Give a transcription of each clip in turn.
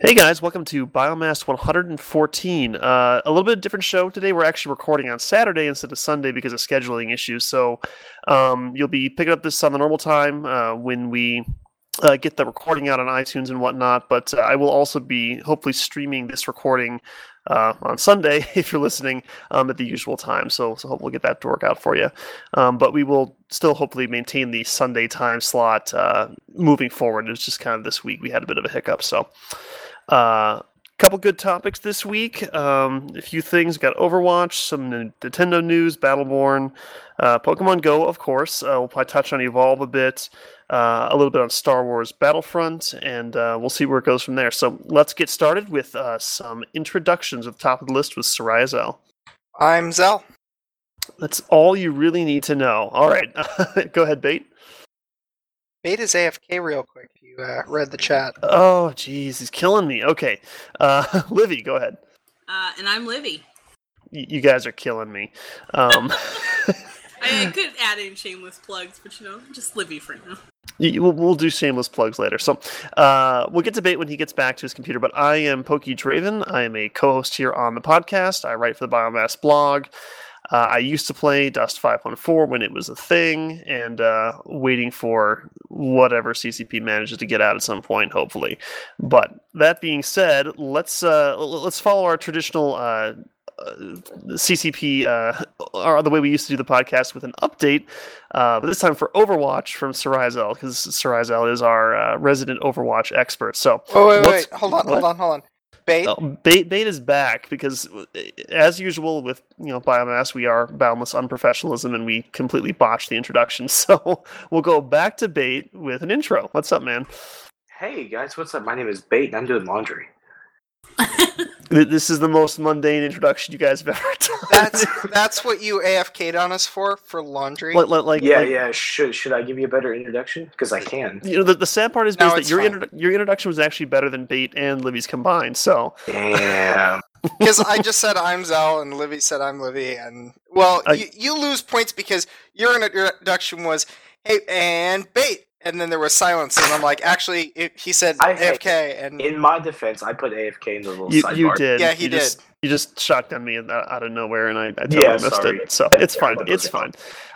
Hey guys, welcome to Biomass 114. A little bit different show today. We're actually recording on Saturday instead of Sunday because of scheduling issues. So you'll be picking up this on the normal time when we get the recording out on iTunes and whatnot. But I will also be hopefully streaming this recording on Sunday if you're listening at the usual time. So hopefully we'll get that to work out for you. But we will still hopefully maintain the Sunday time slot moving forward. It's just kind of this week we had a bit of a hiccup. So. Couple good topics this week. A few things. We've got Overwatch, some Nintendo news, Battleborn, Pokemon Go, of course. We'll probably touch on Evolve a bit, a little bit on Star Wars Battlefront, and we'll see where it goes from there. So let's get started with some introductions. At the top of the list was Soraya Zell. I'm Zell. That's all you really need to know. All right. Go ahead, Bait. Bait is AFK real quick. You read the chat. Oh, jeez. He's killing me. Okay. Livy, go ahead. And I'm Livy. You guys are killing me. I could add in shameless plugs, but, just Livy for now. We'll do shameless plugs later. So we'll get to Bait when he gets back to his computer. But I am Pokey Draven. I am a co-host here on the podcast. I write for the Biomass blog. I used to play Dust 5.14 when it was a thing, and waiting for whatever CCP manages to get out at some point, hopefully. But that being said, let's follow our traditional CCP, or the way we used to do the podcast, with an update, but this time for Overwatch from Soraya Zell, because Soraya Zell is our resident Overwatch expert. So, wait, hold on. Bait? Oh, Bait is back because, as usual with Biomass, we are boundless unprofessionalism and we completely botched the introduction. So we'll go back to Bait with an intro. What's up, man? Hey guys, what's up? My name is Bait and I'm doing laundry. This is the most mundane introduction you guys have ever done. That's what you AFK'd on us for laundry. Yeah. Should I give you a better introduction? Because I can. The sad part is that your introduction was actually better than Bait and Livy's combined. So damn. Because I just said I'm Zell and Livy said I'm Livy, and you lose points because your introduction was hey and Bait. And then there was silence, and I'm like, actually, he said AFK. And in my defense, I put AFK in the little sidebar. You did. Yeah, you did. You just shotgunned me out of nowhere, and I totally missed it. So it's fine. It's fine.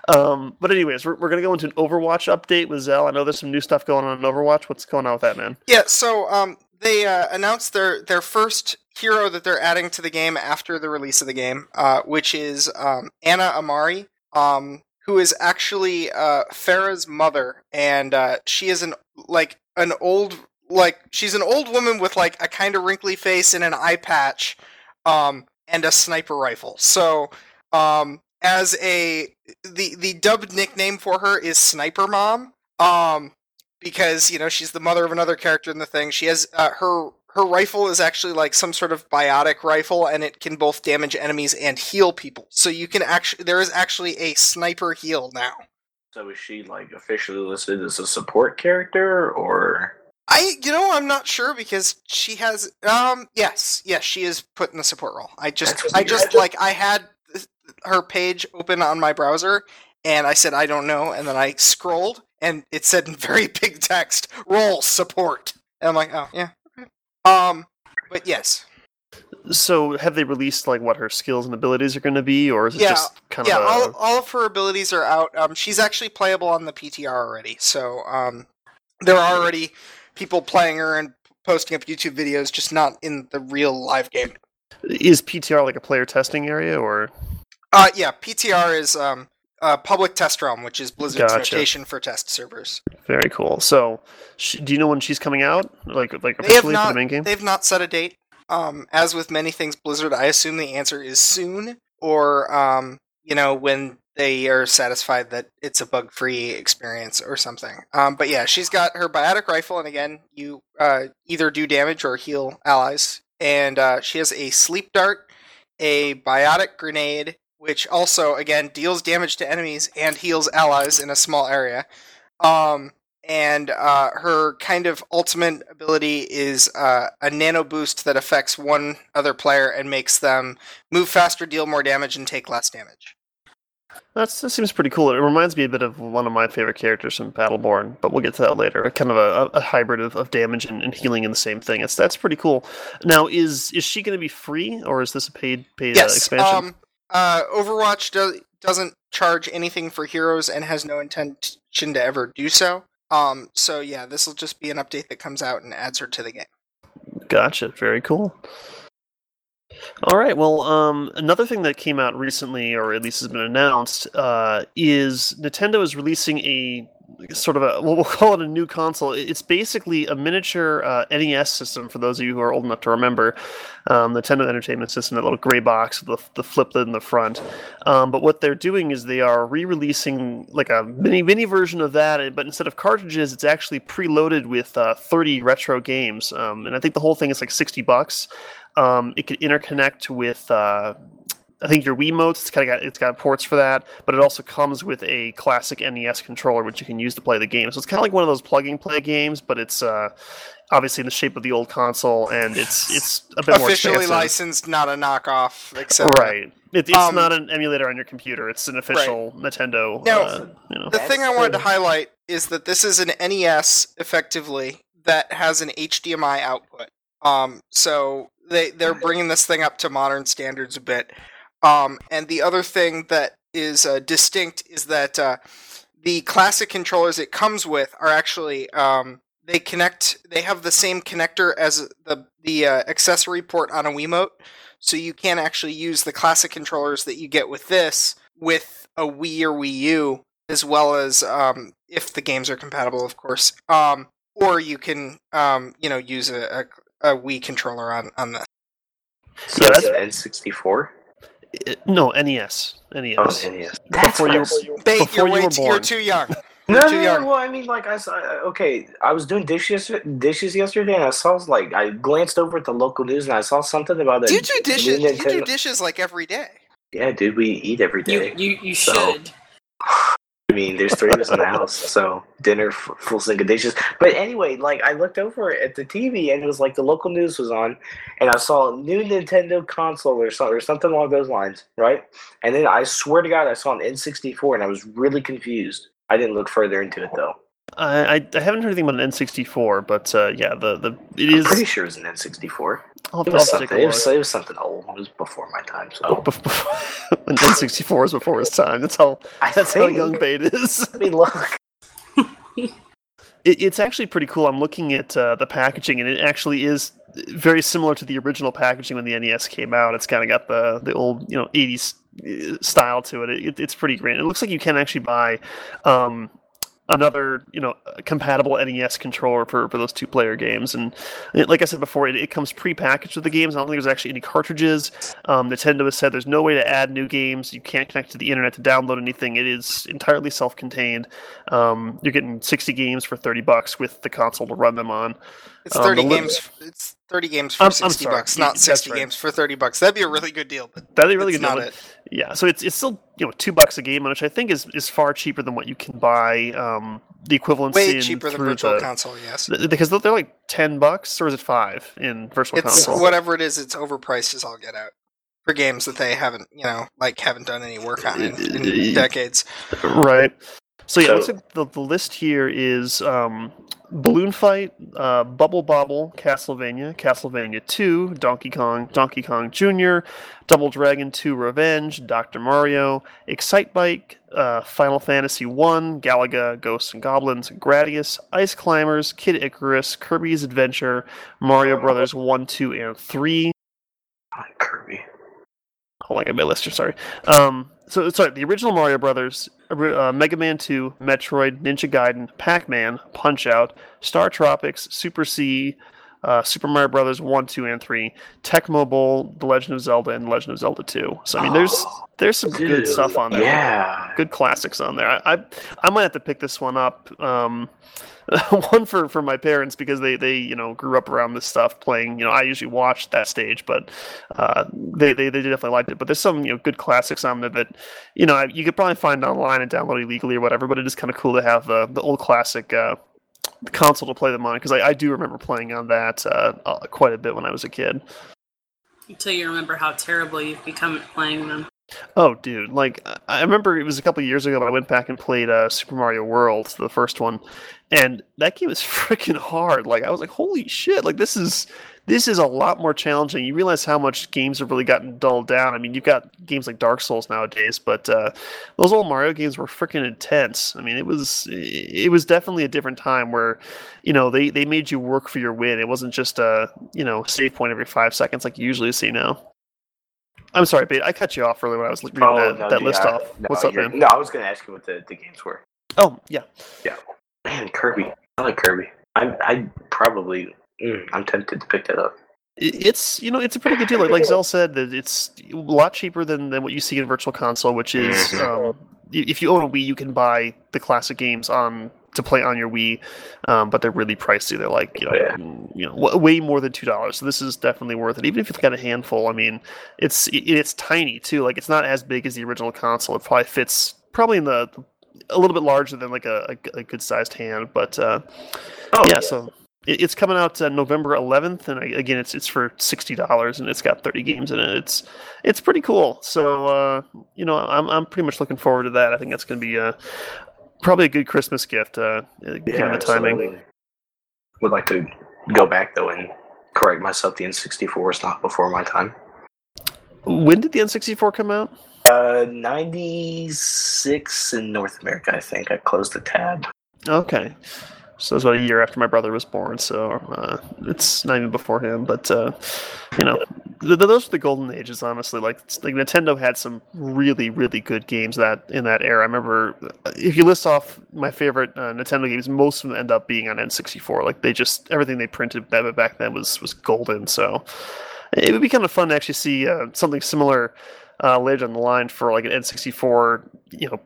But anyways, we're going to go into an Overwatch update with Zell. I know there's some new stuff going on in Overwatch. What's going on with that, man? Yeah, so they announced their first hero that they're adding to the game after the release of the game, which is Ana Amari. Who is actually Farah's mother, and she is an old woman with a kind of wrinkly face and an eye patch, and a sniper rifle. So, as the dubbed nickname for her is Sniper Mom, because she's the mother of another character in the thing. She has her rifle is actually some sort of biotic rifle, and it can both damage enemies and heal people. So you can there is actually a sniper heal now. So is she officially listed as a support character, or? I'm not sure because she has yes, she is put in the support role. I had her page open on my browser, and I said I don't know, and then I scrolled, and it said in very big text, "Role support," and I'm like, oh yeah. But yes. So have they released what her skills and abilities are going to be, or is it just kind of? Yeah, all of her abilities are out. She's actually playable on the PTR already, so there are already people playing her and posting up YouTube videos, just not in the real live game. Is PTR a player testing area, or? Yeah, PTR is public test realm, which is Blizzard's notation for test servers. Very cool. So, do you know when she's coming out? Officially for the main game? They've not set a date. As with many things Blizzard, I assume the answer is soon, or when they are satisfied that it's a bug-free experience or something. But yeah, she's got her biotic rifle, and again, you either do damage or heal allies. And she has a sleep dart, a biotic grenade, which also, again, deals damage to enemies and heals allies in a small area. And her kind of ultimate ability is a nano boost that affects one other player and makes them move faster, deal more damage, and take less damage. That seems pretty cool. It reminds me a bit of one of my favorite characters from Battleborn, but we'll get to that later. Kind of a hybrid of damage and healing in the same thing. That's pretty cool. Now, is she going to be free, or is this a paid expansion? Overwatch doesn't charge anything for heroes and has no intention to ever do so. So yeah, this will just be an update that comes out and adds her to the game. Gotcha. Very cool. All right. Well, another thing that came out recently, or at least has been announced, is Nintendo is releasing a sort of we'll call it a new console. It's basically a miniature NES system for those of you who are old enough to remember the Nintendo Entertainment System, that little gray box with the flip lid in the front. But what they're doing is they are re-releasing like a mini version of that, but instead of cartridges, it's actually preloaded with 30 retro games. And I think the whole thing is like $60. It can interconnect with I think your Wiimotes. It's got ports for that, but it also comes with a classic NES controller, which you can use to play the game. So it's kind of like one of those plug-and-play games, but it's obviously in the shape of the old console, and it's a bit more expensive. Officially licensed, not a knockoff, etc. Right. It's not an emulator on your computer. It's an official Nintendo. Now, the thing I wanted to highlight is that this is an NES, effectively, that has an HDMI output. So they're bringing this thing up to modern standards a bit. And the other thing that is distinct is that the classic controllers it comes with are actually they have the same connector as the accessory port on a Wiimote, so you can actually use the classic controllers that you get with this with a Wii or Wii U, as well as if the games are compatible, of course, or you can use a Wii controller on this. So that's N64. No, NES. NES. Oh, NES. That's You're too young. No. Well, I mean, like, I was doing dishes yesterday, and I saw, like, I glanced over at the local news, and I saw something about that. Do you do dishes? You do dishes, like, every day. Yeah, dude, we eat every day. You should. I mean, there's three of us in the house, so dinner, full sink of dishes. But anyway, like, I looked over at the TV, and it was like the local news was on, and I saw a new Nintendo console or something along those lines, right? And then I swear to God, I saw an N64, and I was really confused. I didn't look further into it, though. I haven't heard anything about an N64, but yeah, it is. I'm pretty sure it was an N64. It was something old. It was before my time. So an N64 was before his time. That's how young Bait is. I mean, look. It's actually pretty cool. I'm looking at the packaging, and it actually is very similar to the original packaging when the NES came out. It's kind of got the old 80s style to it. It's pretty grand. It looks like you can actually buy another compatible NES controller for those two-player games. And like I said before, it comes pre-packaged with the games. I don't think there's actually any cartridges. Nintendo has said there's no way to add new games. You can't connect to the internet to download anything. It is entirely self-contained. You're getting 60 games for $30 with the console to run them on. It's 30 games. It's 30 games for $60, not 60 games for $30. That'd be a really good deal. That'd be a really good deal. Yeah, so it's still $2 a game, which I think is far cheaper than what you can buy the equivalent. Way cheaper than Virtual Console, yes. Because they're like $10, or is it $5 in Virtual Console? Whatever it is, it's overpriced as all get out for games that they haven't haven't done any work on in decades. Right. So yeah, it looks like the list here is Balloon Fight, Bubble Bobble, Castlevania, Castlevania 2, Donkey Kong, Donkey Kong Jr., Double Dragon 2 Revenge, Dr. Mario, Excite Bike, Final Fantasy I, Galaga, Ghosts and Goblins, Gradius, Ice Climbers, Kid Icarus, Kirby's Adventure, Mario Brothers 1, 2, and 3. Kirby. Hold on, I got my list here, sorry. The original Mario Brothers, Mega Man 2, Metroid, Ninja Gaiden, Pac-Man, Punch-Out, Star Tropics, Super C, Super Mario Brothers 1, 2, and 3, Tecmo Bowl, The Legend of Zelda, and Legend of Zelda 2. So, I mean, there's some good stuff on there. Yeah. Good classics on there. I might have to pick this one up. One for my parents, because they grew up around this stuff playing. I usually watched that stage, but they definitely liked it. But there's some good classics on there that you could probably find online and download illegally or whatever. But it is kind of cool to have the old classic console to play them on, because I do remember playing on that quite a bit when I was a kid. Until you remember how terrible you've become at playing them. Oh, dude! Like I remember, it was a couple of years ago. But I went back and played Super Mario World, the first one, and that game is freaking hard. Like I was like, "Holy shit!" Like this is a lot more challenging. You realize how much games have really gotten dulled down. I mean, you've got games like Dark Souls nowadays, but those old Mario games were freaking intense. I mean, it was definitely a different time where, you know, they made you work for your win. It wasn't just a save point every 5 seconds like you usually see now. I'm sorry, Bate. I cut you off earlier when I was reading that list off. No, what's up, man? No, I was going to ask you what the games were. Oh, yeah. Yeah. Man, Kirby. I like Kirby. I'm tempted to pick that up. It's a pretty good deal. Like Zell said, that it's a lot cheaper than what you see in Virtual Console, which is if you own a Wii, you can buy the classic games to play on your Wii, but they're really pricey. They're like, way more than $2. So this is definitely worth it. Even if you've got a handful, I mean, it's tiny too. Like it's not as big as the original console. It probably fits in a little bit larger than like a good sized hand. But so it's coming out November 11th, and again, it's for $60, and it's got 30 games in it. It's pretty cool. So I'm pretty much looking forward to that. I think that's going to be probably a good Christmas gift, given the timing. Absolutely. Would like to go back, though, and correct myself. The N64 is not before my time. When did the N64 come out? 96 in North America, I think. I closed the tab. Okay. So it was about a year after my brother was born, so it's not even before him. But, those were the golden ages, honestly. Like Nintendo had some really, really good games in that era. I remember, if you list off my favorite Nintendo games, most of them end up being on N64. Like, they just, everything they printed back then was golden. So it would be kind of fun to actually see something similar later on the line for like an N64,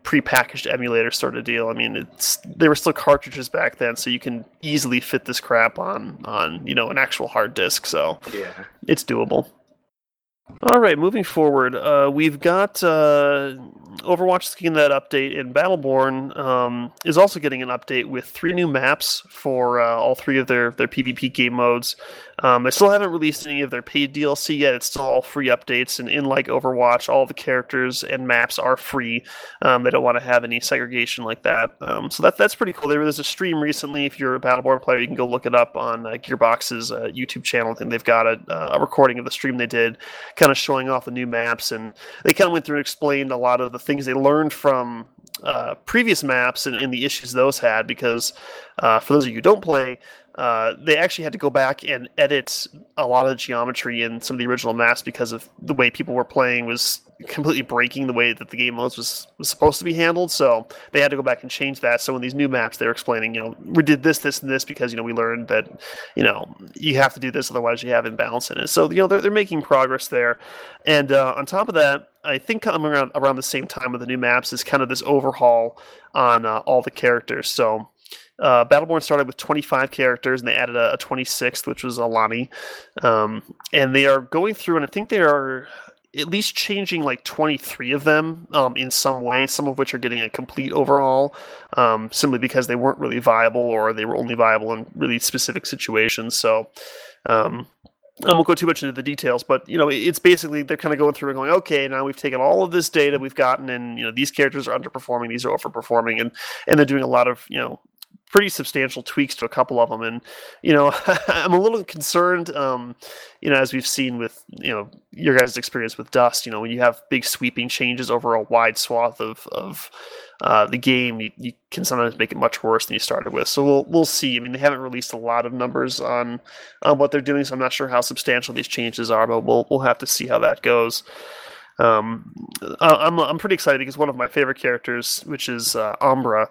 prepackaged emulator sort of deal. I mean, there were still cartridges back then, so you can easily fit this crap on an actual hard disk. So yeah, it's doable. All right, moving forward, we've got Overwatch is getting that update, and Battleborn is also getting an update with 3 new maps for all 3 of their PvP game modes. They still haven't released any of their paid DLC yet. It's still all free updates, and like Overwatch, all the characters and maps are free. They don't want to have any segregation like that. So that's pretty cool. There was a stream recently. If you're a Battleborn player, you can go look it up on Gearbox's YouTube channel. I think they've got a recording of the stream they did, kind of showing off the new maps, and they kind of went through and explained a lot of the things they learned from previous maps and the issues those had, because for those of you who don't play, they actually had to go back and edit a lot of the geometry in some of the original maps because of the way people were playing was completely breaking the way that the game modes was supposed to be handled. So they had to go back and change that. So in these new maps, they're explaining, we did this, this, and this because, we learned that, you have to do this, otherwise you have imbalance in it. So, they're making progress there. And on top of that, I think coming around the same time with the new maps is kind of this overhaul on all the characters. So Battleborn started with 25 characters, and they added a 26th, which was Alani. And they are going through, and I think they are at least changing like 23 of them in some way, some of which are getting a complete overhaul, simply because they weren't really viable, or they were only viable in really specific situations. So I won't go too much into the details, but it's basically they're kind of going through and going, okay, now we've taken all of this data we've gotten, and these characters are underperforming, these are overperforming, and they're doing a lot of pretty substantial tweaks to a couple of them. And, I'm a little concerned, as we've seen with, your guys' experience with Dust, when you have big sweeping changes over a wide swath of the game, you can sometimes make it much worse than you started with. So we'll see. I mean, they haven't released a lot of numbers on what they're doing, so I'm not sure how substantial these changes are, but we'll have to see how that goes. I'm pretty excited because one of my favorite characters, which is Umbra,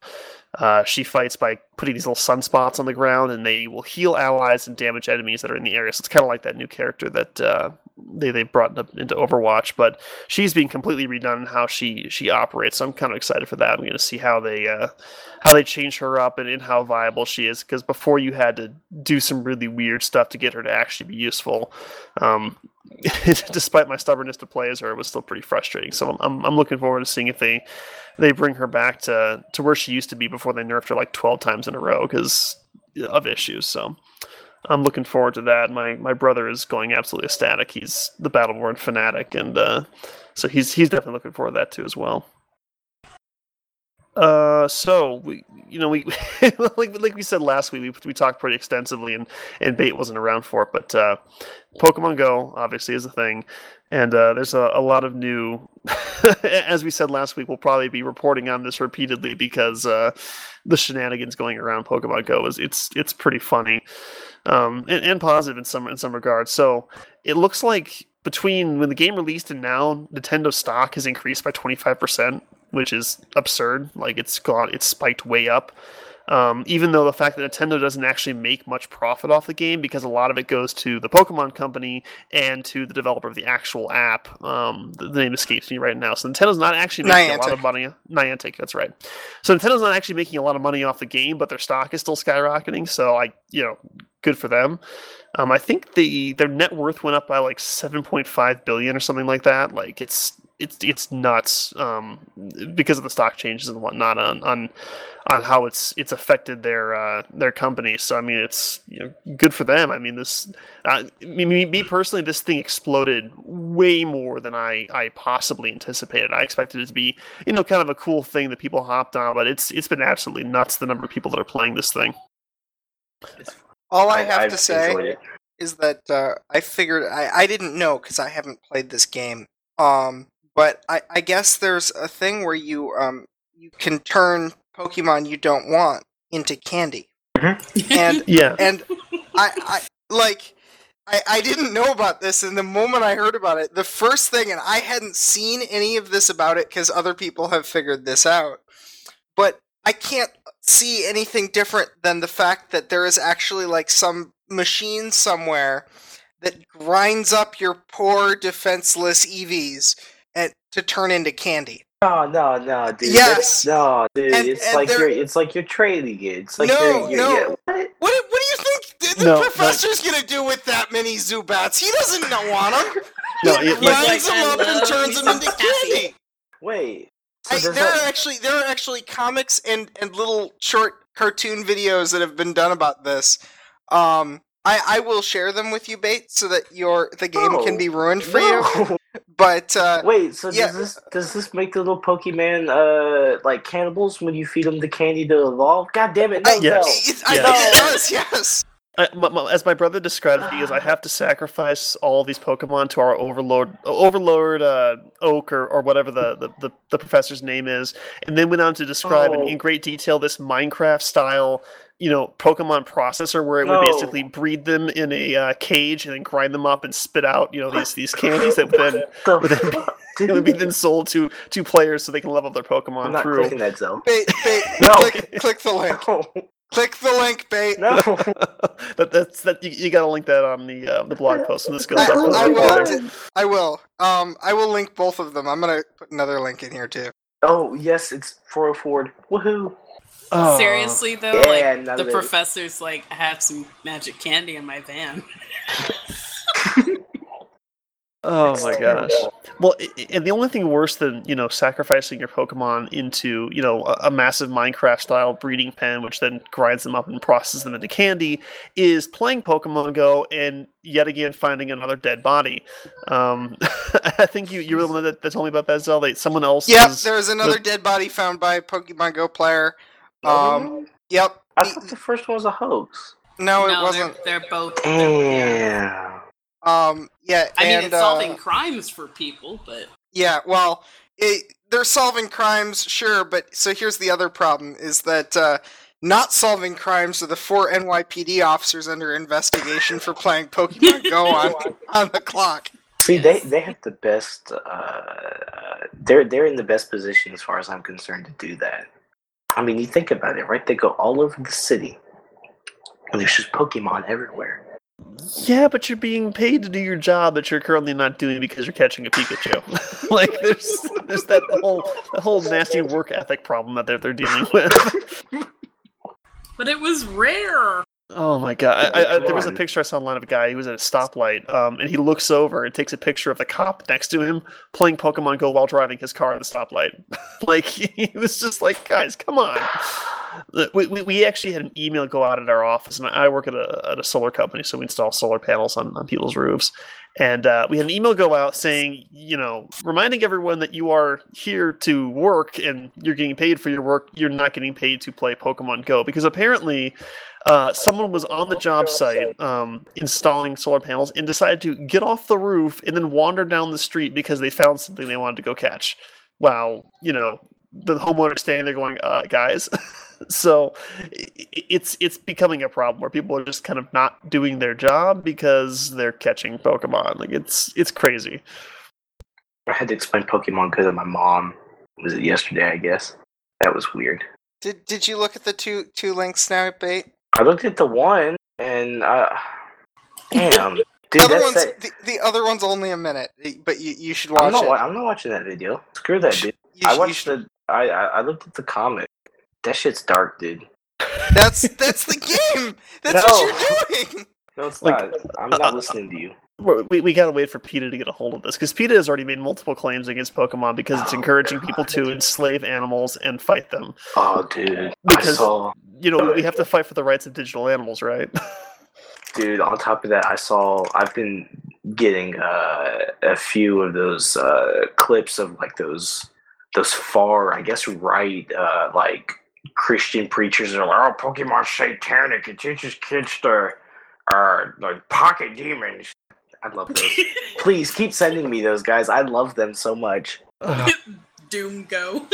she fights by putting these little sunspots on the ground, and they will heal allies and damage enemies that are in the area. So it's kind of like that new character that they brought up into Overwatch, but she's being completely redone in how she operates. So I'm kind of excited for that. I'm going to see how they change her up and how viable she is, because before you had to do some really weird stuff to get her to actually be useful. Despite my stubbornness to play as her, it was still pretty frustrating. So I'm looking forward to seeing if they bring her back to where she used to be before they nerfed her like 12 times in a row because of issues. So I'm looking forward to that. My brother is going absolutely ecstatic. He's the Battleborn fanatic, and so he's definitely looking forward to that too as well. So we like we said last week, we talked pretty extensively, and Bait wasn't around for it, but Pokemon Go obviously is a thing, and there's a lot of new. As we said last week, we'll probably be reporting on this repeatedly because the shenanigans going around Pokemon Go it's pretty funny, and positive in some regards. So it looks like between when the game released and now, Nintendo stock has increased by 25%. Which is absurd. Like it's spiked way up. Even though the fact that Nintendo doesn't actually make much profit off the game, because a lot of it goes to the Pokemon company and to the developer of the actual app. The name escapes me right now. So Nintendo's not actually making a lot of money. Niantic, that's right. So Nintendo's not actually making a lot of money off the game, but their stock is still skyrocketing. So good for them. I think their net worth went up by like $7.5 billion or something like that. Like it's nuts because of the stock changes and whatnot on how it's affected their company. So I mean, it's good for them. I mean, this me personally, this thing exploded way more than I possibly anticipated. I expected it to be kind of a cool thing that people hopped on, but it's been absolutely nuts, the number of people that are playing this thing. All I have to say is that I figured I didn't know because I haven't played this game. But I guess there's a thing where you can turn Pokemon you don't want into candy. Mm-hmm. And yeah. And I didn't know about this, and the moment I heard about it, the first thing, and I hadn't seen any of this about it because other people have figured this out, but I can't see anything different than the fact that there is actually like some machine somewhere that grinds up your poor, defenseless EVs to turn into candy. Oh, no, dude. Yes. And, it's, and like it's like you're trading it. It's like no. What do you think the professor's going to do with that many Zubats? He doesn't want them. He grinds them up and turns them into candy. Wait. So there are actually comics and little short cartoon videos that have been done about this. I will share them with you, Bait, so that the game can be ruined for you. But does this make the little Pokemon like cannibals when you feed them the candy to evolve? God damn it! It does. As my brother described it, because I have to sacrifice all these Pokemon to our overlord Oak or whatever the professor's name is, and then went on to describe in great detail this Minecraft style. Pokemon processor where it would basically breed them in a cage and then grind them up and spit out, these candies that would then be sold to players so they can level up their Pokemon. I'm not clicking that, Zell. Bait, no. click the link. No. Click the link, Bait. No. You gotta link that on the blog post. And this goes up. I will. I will link both of them. I'm gonna put another link in here too. Oh yes, it's 404. Woohoo. Seriously though, yeah, like the professor's like, I have some magic candy in my van. Oh my gosh! Well, and the only thing worse than sacrificing your Pokemon into a massive Minecraft-style breeding pen, which then grinds them up and processes them into candy, is playing Pokemon Go and yet again finding another dead body. I think you were the one that told me about that, Zelda. Someone else. Yep, there was another dead body found by a Pokemon Go player. Yep. I thought the first one was a hoax. No, it wasn't. They're both. Yeah. It's solving crimes for people, but... Yeah, well, they're solving crimes, sure, but... So here's the other problem, is that not solving crimes are the 4 NYPD officers under investigation for playing Pokemon Go on the clock. See, they have the best... they're in the best position, as far as I'm concerned, to do that. I mean, you think about it, right? They go all over the city, and there's just Pokemon everywhere. Yeah, but you're being paid to do your job that you're currently not doing because you're catching a Pikachu. Like, there's that whole nasty work ethic problem that they're dealing with. But it was rare. Oh my god! There was a picture I saw online of a guy who was at a stoplight, and he looks over and takes a picture of the cop next to him playing Pokemon Go while driving his car at the stoplight. Like, he was just like, guys, come on. We actually had an email go out at our office, and I work at a solar company, so we install solar panels on people's roofs. And we had an email go out saying, you know, reminding everyone that you are here to work and you're getting paid for your work. You're not getting paid to play Pokemon Go, because apparently someone was on the job site installing solar panels and decided to get off the roof and then wander down the street because they found something they wanted to go catch. Wow, you know, the homeowner standing there going, guys. So it's becoming a problem where people are just kind of not doing their job because they're catching Pokemon. Like, it's crazy. I had to explain Pokemon because of my mom. Was it yesterday, I guess? That was weird. Did you look at the two links now, Bait? I looked at the one, and damn. Dude, the other one's only a minute, but you should watch it. I'm not watching that video. Screw that, dude. I looked at the comic. That shit's dark, dude. That's the game. That's what you're doing. No, it's like, not. I'm not listening to you. We gotta wait for PETA to get a hold of this, because PETA has already made multiple claims against Pokemon because it's encouraging people to enslave animals and fight them. Oh, dude. Because you know, we have to fight for the rights of digital animals, right? Dude, on top of that, I've been getting a few of those clips of like those far, I guess, right, like Christian preachers that are like, "Oh, Pokemon's satanic. It teaches kids to like pocket demons." I love those. Please keep sending me those, guys. I love them so much. Doom Go.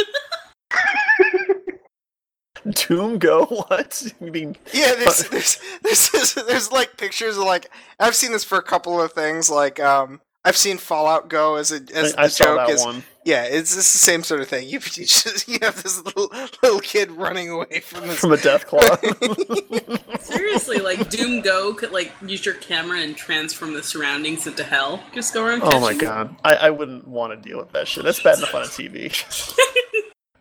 Doom Go? What? You mean? Yeah, there's like pictures of like, I've seen this for a couple of things. Like I've seen Fallout Go as a joke. Yeah, it's the same sort of thing. You have this little kid running away from a death claw. Seriously, like Doom Go could like use your camera and transform the surroundings into hell. Just go around. Oh my god, I wouldn't want to deal with that shit. That's bad enough on a TV.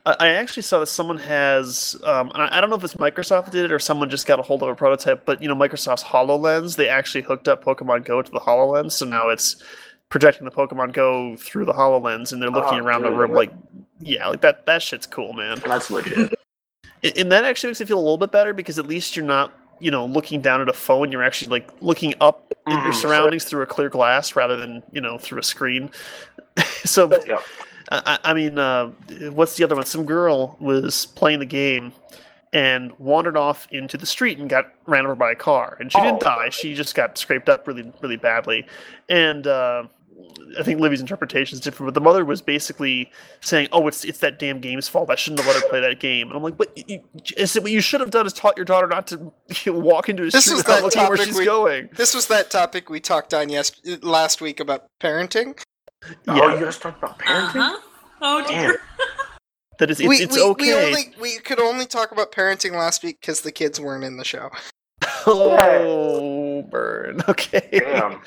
I actually saw that someone has, and I don't know if it's Microsoft did it or someone just got a hold of a prototype, but you know, Microsoft's HoloLens, they actually hooked up Pokemon Go to the HoloLens, so now it's projecting the Pokemon Go through the HoloLens, and they're looking around the room like, yeah, like that shit's cool, man. That's legit. And that actually makes me feel a little bit better, because at least you're not, you know, looking down at a phone, you're actually like looking up at your surroundings through a clear glass rather than, you know, through a screen. So... Yeah. I mean, what's the other one? Some girl was playing the game and wandered off into the street and got ran over by a car. And she didn't die. She just got scraped up really, really badly. And I think Libby's interpretation is different. But the mother was basically saying, oh, it's that damn game's fault. I shouldn't have let her play that game. And I'm like, but what you should have done is taught your daughter not to walk into a street without looking where she's going. This was that topic we talked on last week about parenting. Yeah. Oh, you guys talked about parenting? Uh-huh. Oh, dear. That is, it's okay. We could only talk about parenting last week because the kids weren't in the show. Oh, burn. Okay. Damn.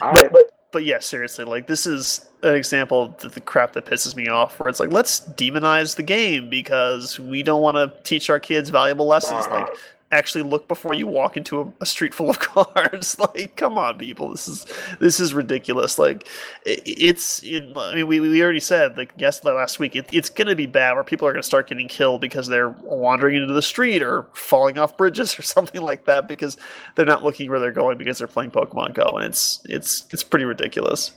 But yeah, seriously, like, this is an example of the crap that pisses me off, where it's like, let's demonize the game because we don't want to teach our kids valuable lessons. Like, actually look before you walk into a street full of cars. Like, come on, people, this is ridiculous. Like, I mean, we already said, like, yesterday, last week, it's going to be bad where people are going to start getting killed because they're wandering into the street or falling off bridges or something like that because they're not looking where they're going because they're playing Pokemon Go, and it's pretty ridiculous.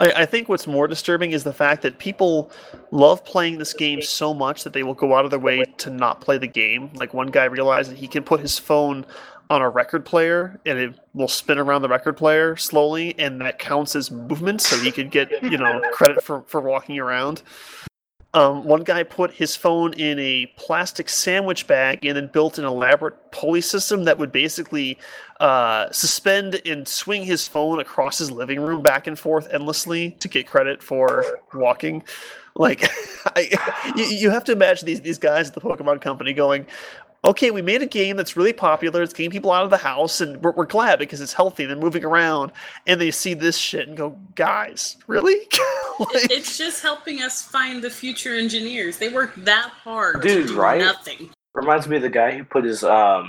I think what's more disturbing is the fact that people love playing this game so much that they will go out of their way to not play the game. Like, one guy realized that he can put his phone on a record player and it will spin around the record player slowly, and that counts as movement, so he could get, you know, credit for walking around. One guy put his phone in a plastic sandwich bag and then built an elaborate pulley system that would basically suspend and swing his phone across his living room back and forth endlessly to get credit for walking. Like, you have to imagine these guys at the Pokemon company going, okay, we made a game that's really popular, it's getting people out of the house, and we're glad because it's healthy, they're moving around, and they see this shit and go, guys, really? Like, it's just helping us find the future engineers. They work that hard to do nothing. Reminds me of the guy who put his, I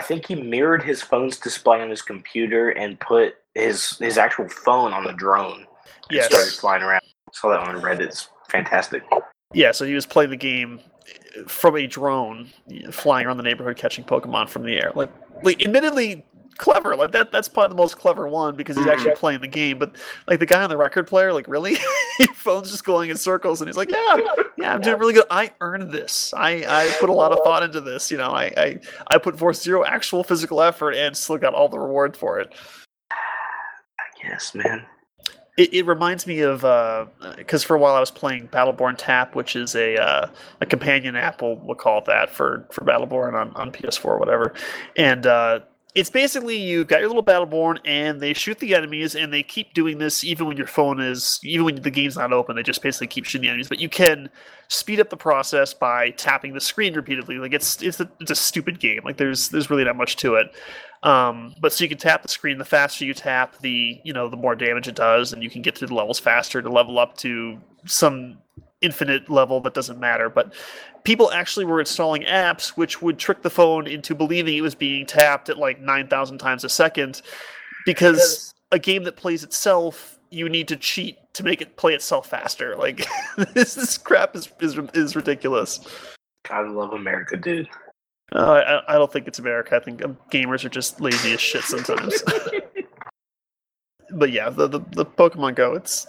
think he mirrored his phone's display on his computer and put his actual phone on the drone. Yes. And started flying around. I saw that on Reddit. It's fantastic. Yeah, so he was playing the game from a drone flying around the neighborhood catching Pokemon from the air. Like admittedly clever. Like that's probably the most clever one because he's actually playing the game. But like the guy on the record player, like really, your phone's just going in circles, and he's like, yeah, I'm doing really good. I earned this. I put a lot of thought into this. You know, I put forth zero actual physical effort and still got all the reward for it. I guess, man. It reminds me of, because for a while I was playing Battleborn Tap, which is a companion app, we'll call it that, for Battleborn on PS4 or whatever. And it's basically you've got your little Battleborn, and they shoot the enemies, and they keep doing this even when the game's not open, they just basically keep shooting the enemies. But you can speed up the process by tapping the screen repeatedly. Like it's a stupid game. Like there's really not much to it. But so you can tap the screen. The faster you tap, the more damage it does, and you can get through the levels faster to level up to some infinite level that doesn't matter. But people actually were installing apps which would trick the phone into believing it was being tapped at like 9,000 times a second, because a game that plays itself, you need to cheat to make it play itself faster. Like this crap is ridiculous. God, I love America, dude. I don't think it's America. I think gamers are just lazy as shit sometimes. But yeah, the Pokemon Go, it's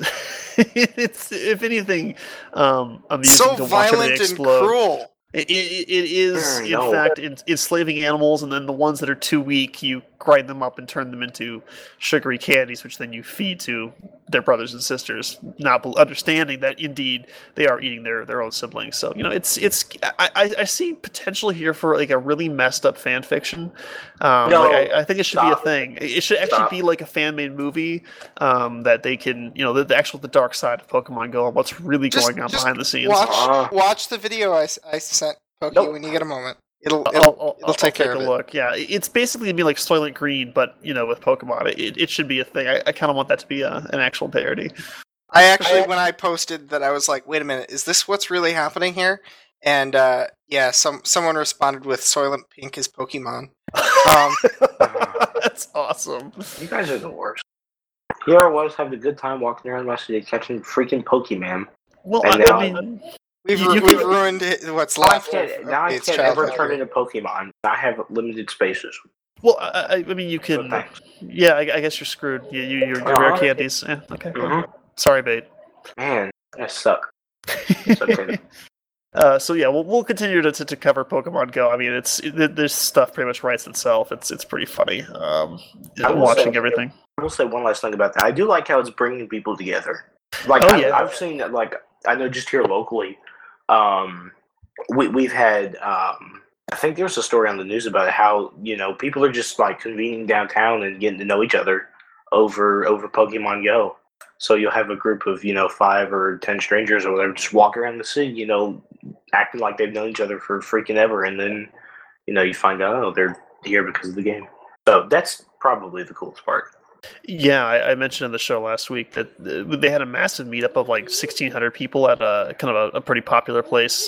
if anything, amusing so to watch everything explode. So violent and cruel. It is, in fact, enslaving animals, and then the ones that are too weak, you grind them up and turn them into sugary candies, which then you feed to their brothers and sisters, not understanding that indeed they are eating their own siblings. So I see potential here for like a really messed up fan fiction. I think it should be a thing. It should actually be like a fan made movie that they can, the dark side of Pokemon Go and what's really going on behind the scenes. Watch the video I sent Pokey when you get a moment. It'll take a look. Yeah, it's basically gonna be like Soylent Green, but with Pokemon. It should be a thing. I kind of want that to be an actual parody. I actually, when I posted that, I was like, "Wait a minute, is this what's really happening here?" And someone responded with "Soylent Pink is Pokemon." That's awesome. You guys are the worst. Here I was having a good time walking around my city catching freaking Pokemon. Well, I mean. We've ruined what's left. Now I can't ever turn into Pokemon. I have limited spaces. Well, I mean, you can. Okay. Yeah, I guess you're screwed. You're rare candies. Yeah, okay. Mm-hmm. Sorry, babe. Man, I suck. So yeah, we'll continue to cover Pokemon Go. I mean, this stuff pretty much writes itself. It's pretty funny. Everything. I will say one last thing about that. I do like how it's bringing people together. Like I've seen that. Like I know just here locally. We've had, I think there's a story on the news about how, people are just like convening downtown and getting to know each other over Pokemon Go. So you'll have a group of, 5 or 10 strangers or whatever, just walk around the city, acting like they've known each other for freaking ever. And then, you find out, they're here because of the game. So that's probably the coolest part. Yeah, I mentioned in the show last week that they had a massive meetup of like 1,600 people at a pretty popular place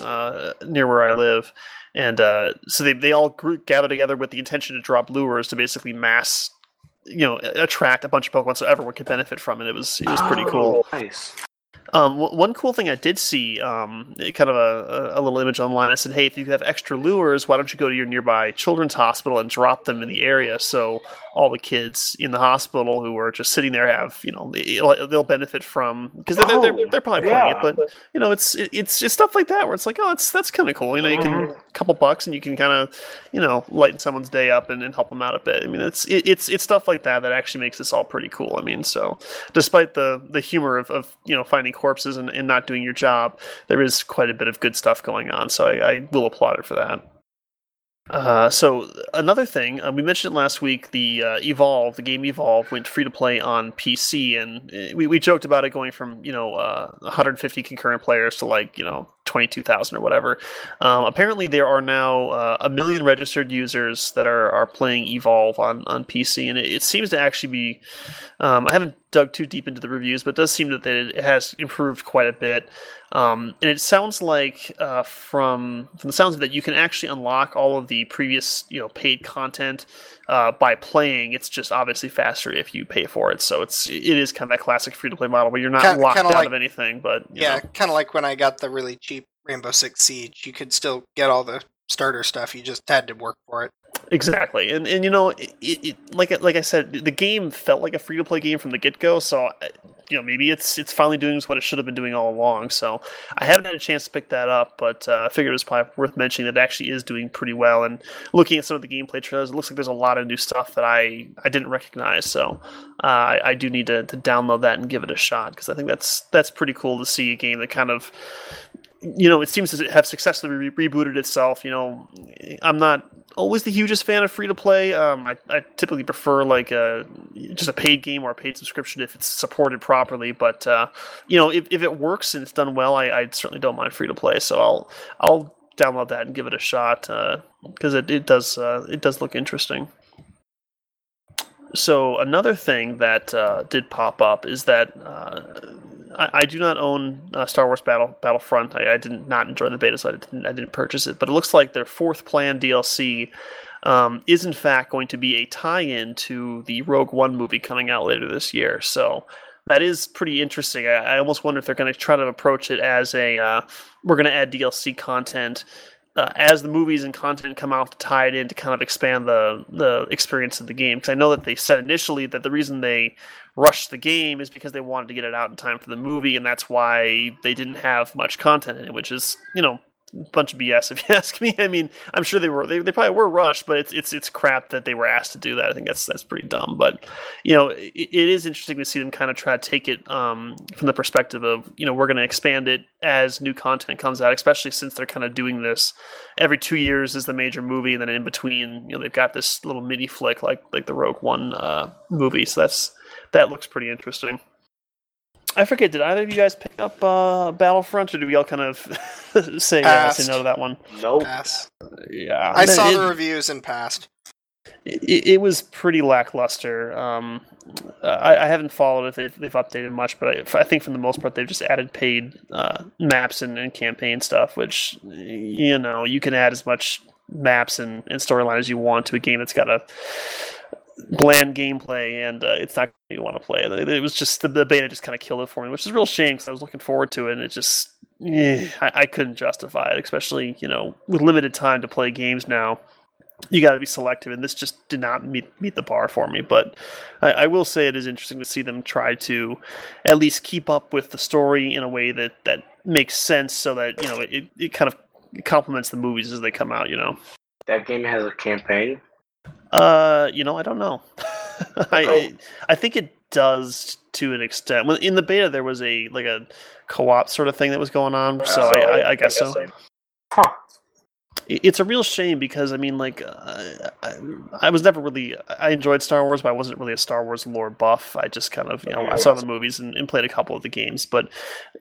near where I live. And so they all gather together with the intention to drop lures to basically mass, attract a bunch of Pokemon so everyone could benefit from it. It was pretty cool. Nice. One cool thing I did see, kind of a little image online, I said, hey, if you have extra lures, why don't you go to your nearby children's hospital and drop them in the area so all the kids in the hospital who are just sitting there have, they'll benefit from, because they're probably playing it, but, it's just stuff like that where it's like, oh, that's kind of cool. You can, a couple bucks and you can kind of, lighten someone's day up and help them out a bit. I mean, it's stuff like that actually makes this all pretty cool. I mean, so despite the humor of finding corpses and not doing your job, there is quite a bit of good stuff going on, so I will applaud it for that. So another thing, we mentioned it last week, the game Evolve went free to play on PC, and we joked about it going from 150 concurrent players to 22,000 or whatever. Apparently there are now 1 million registered users that are playing Evolve on PC, and it seems to actually be, I haven't dug too deep into the reviews, but it does seem that it has improved quite a bit. And it sounds like, from the sounds of it, you can actually unlock all of the previous, paid content by playing. It's just obviously faster if you pay for it. So it is kind of that classic free-to-play model where you're not locked out of anything. But kind of like when I got the really cheap Rainbow Six Siege, you could still get all the starter stuff. You just had to work for it. Exactly, and you know, like I said, the game felt like a free to play game from the get go. So you know, maybe it's finally doing what it should have been doing all along. So I haven't had a chance to pick that up, but I figured it was probably worth mentioning that it actually is doing pretty well. And looking at some of the gameplay trailers, it looks like there's a lot of new stuff that I didn't recognize. So I do need to download that and give it a shot, because I think that's pretty cool to see a game that kind of, you know, it seems to have successfully rebooted itself. You know, I'm not always the hugest fan of free-to-play. I typically prefer like just a paid game or a paid subscription if it's supported properly. But, you know, if it works and it's done well, I certainly don't mind free-to-play. So I'll download that and give it a shot, because it does look interesting. So another thing that did pop up is that... I do not own Star Wars Battlefront. I did not enjoy the beta, so I didn't purchase it. But it looks like their fourth planned DLC is, in fact, going to be a tie-in to the Rogue One movie coming out later this year. So that is pretty interesting. I almost wonder if they're going to try to approach it as we're going to add DLC content as the movies and content come out to tie it in, to kind of expand the experience of the game. Because I know that they said initially that the reason they rushed the game is because they wanted to get it out in time for the movie, and that's why they didn't have much content in it, which is, you know, a bunch of BS if you ask me. I mean, I'm sure they probably were rushed, but it's crap that they were asked to do that. I think that's pretty dumb. But, you know, it is interesting to see them kind of try to take it from the perspective of, you know, we're going to expand it as new content comes out, especially since they're kind of doing this every 2 years is the major movie, and then in between, you know, they've got this little mini flick like the Rogue One movie. So that looks pretty interesting. I forget, did either of you guys pick up Battlefront, or did we all kind of say no to that one? No. Pass. Yeah. I saw the reviews and passed. It was pretty lackluster. I haven't followed if they've updated much, but I think for the most part they've just added paid maps and campaign stuff, which, you know, you can add as much maps and storyline as you want to a game that's got a bland gameplay, and it's not going to want to play it. It was just the beta just kind of killed it for me, which is a real shame because I was looking forward to it, and it just I couldn't justify it, especially, you know, with limited time to play games now. You got to be selective, and this just did not meet the bar for me. But I will say it is interesting to see them try to at least keep up with the story in a way that makes sense, so that, you know, it kind of complements the movies as they come out, you know. That game has a campaign? You know, I don't know. I think it does to an extent. Well, in the beta, there was a co-op sort of thing that was going on, so I guess so. Huh. It's a real shame because, I mean, like, I was never really... I enjoyed Star Wars, but I wasn't really a Star Wars lore buff. I just kind of, you know, I saw the movies and played a couple of the games. But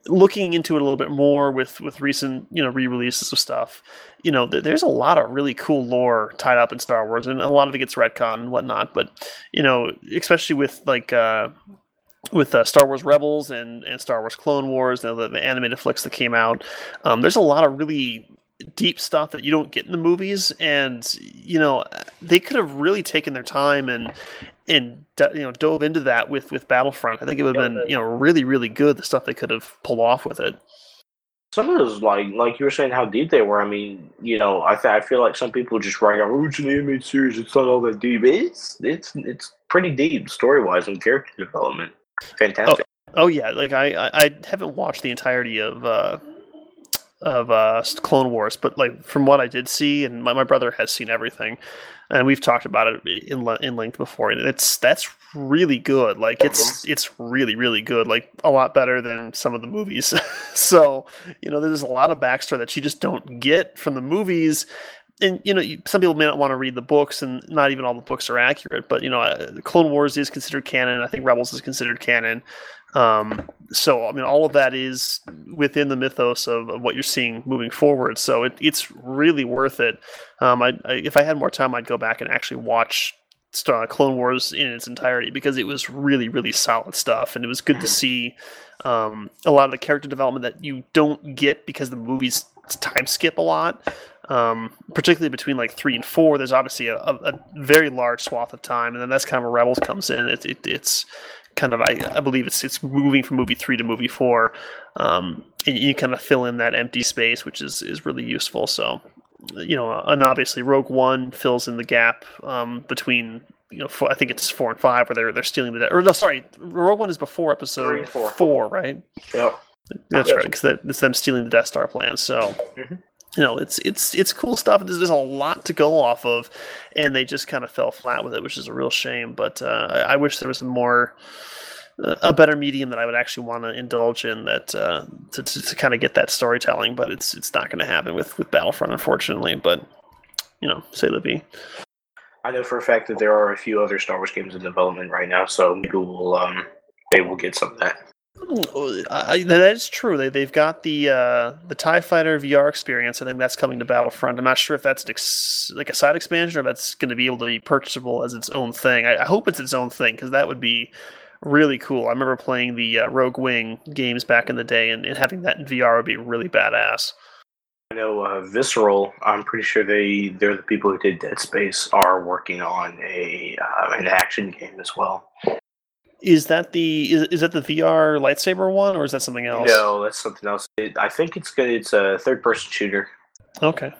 looking into it a little bit more with recent, you know, re-releases of stuff, you know, there's a lot of really cool lore tied up in Star Wars, and a lot of it gets retconned and whatnot. But, you know, especially with, like... With Star Wars Rebels and Star Wars Clone Wars, you know, the animated flicks that came out, there's a lot of really deep stuff that you don't get in the movies, and, you know, they could have really taken their time and you know, dove into that with Battlefront. I think it would have been, you know, really, really good, the stuff they could have pulled off with it. Some of those, like you were saying, how deep they were. I mean, you know, I feel like some people just write out, "Oh, it's an animated series. It's not all that deep." It's pretty deep story wise and character development. Fantastic. Oh yeah, like I haven't watched the entirety of Clone Wars, but like from what I did see, and my brother has seen everything, and we've talked about it in length before, and that's really good. Like it's really, really good. Like a lot better than some of the movies. So, you know, there's a lot of backstory that you just don't get from the movies. And, you know, some people may not want to read the books, and not even all the books are accurate. But, you know, Clone Wars is considered canon. I think Rebels is considered canon. So, I mean, all of that is within the mythos of what you're seeing moving forward. So it's really worth it. If I had more time, I'd go back and actually watch Clone Wars in its entirety, because it was really, really solid stuff. And it was good to see a lot of the character development that you don't get because the movies time skip a lot. Particularly between like 3 and 4, there's obviously a very large swath of time, and then that's kind of where Rebels comes in. It's kind of I believe it's moving from movie 3 to movie 4, you kind of fill in that empty space, which is really useful. So, you know, and obviously Rogue One fills in the gap between, you know, I think it's 4 and 5 where they're stealing the dead. Or no, sorry, Rogue One is before episode 4, right? Yeah, that's right. Because it's them stealing the Death Star plans. So. Mm-hmm. You know, it's cool stuff. There's a lot to go off of, and they just kind of fell flat with it, which is a real shame. But I wish there was a better medium that I would actually want to indulge in that to kind of get that storytelling. But it's not going to happen with Battlefront, unfortunately. But you know, c'est la vie. I know for a fact that there are a few other Star Wars games in development right now, so maybe they will get some of that. That is true. They've got the TIE Fighter VR experience. I think that's coming to Battlefront. I'm not sure if that's like a side expansion or if that's going to be able to be purchasable as its own thing. I hope it's its own thing because that would be really cool. I remember playing the Rogue Wing games back in the day, and having that in VR would be really badass. I know Visceral, I'm pretty sure they're the people who did Dead Space, are working on an action game as well. Is that the VR lightsaber one, or is that something else? No, that's something else. I think it's good. It's a third-person shooter. Okay.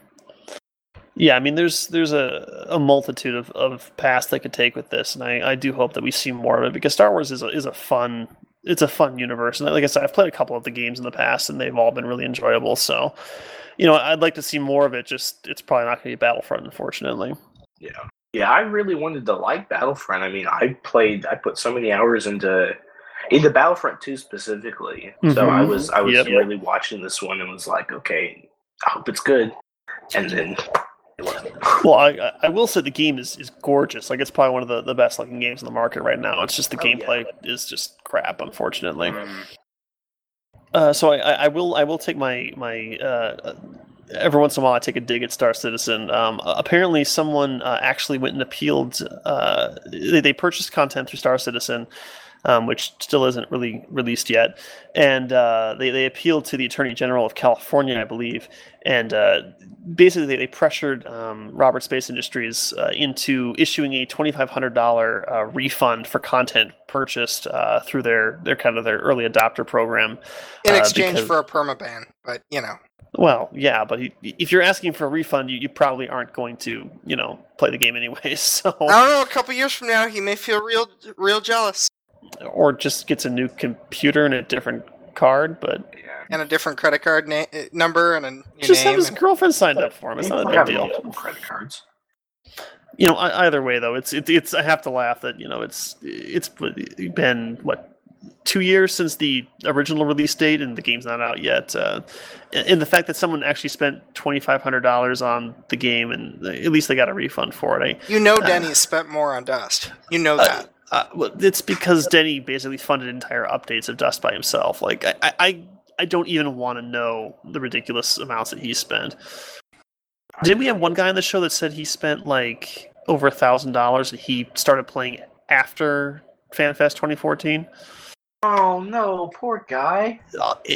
Yeah, I mean, there's a multitude of paths they could take with this, and I do hope that we see more of it because Star Wars is a fun universe, and like I said, I've played a couple of the games in the past, and they've all been really enjoyable. So, you know, I'd like to see more of it. Just it's probably not going to be Battlefront, unfortunately. Yeah. Yeah, I really wanted to like Battlefront. I mean, I put so many hours into Battlefront 2 specifically. Mm-hmm. So I was really watching this one and was like, okay, I hope it's good. And then it wasn't. Well, I will say the game is gorgeous. Like, it's probably one of the best looking games in the market right now. It's just the gameplay is just crap, unfortunately. So I will take my every once in a while, I take a dig at Star Citizen. Apparently, someone actually went and appealed. They purchased content through Star Citizen, which still isn't really released yet. And they appealed to the Attorney General of California, I believe. And basically, they pressured Robert Space Industries into issuing a $2,500 refund for content purchased through their kind of their early adopter program. In exchange for a permaban, but you know. Well, yeah, but if you're asking for a refund, you probably aren't going to, you know, play the game anyway, so... I don't know, a couple years from now, he may feel real jealous. Or just gets a new computer and a different card, but... Yeah. And a different credit card number and a new name. Just have his girlfriend signed up for him, it's not a big deal. Credit cards. You know, either way, though, it's. I have to laugh that, you know, it's been, what, 2 years since the original release date, and the game's not out yet. And the fact that someone actually spent $2,500 on the game, and at least they got a refund for it. You know, Denny spent more on Dust. You know that. Well, it's because Denny basically funded entire updates of Dust by himself. Like, I don't even want to know the ridiculous amounts that he spent. Didn't we have one guy on the show that said he spent like over $1,000 and he started playing after FanFest 2014? Oh no, poor guy.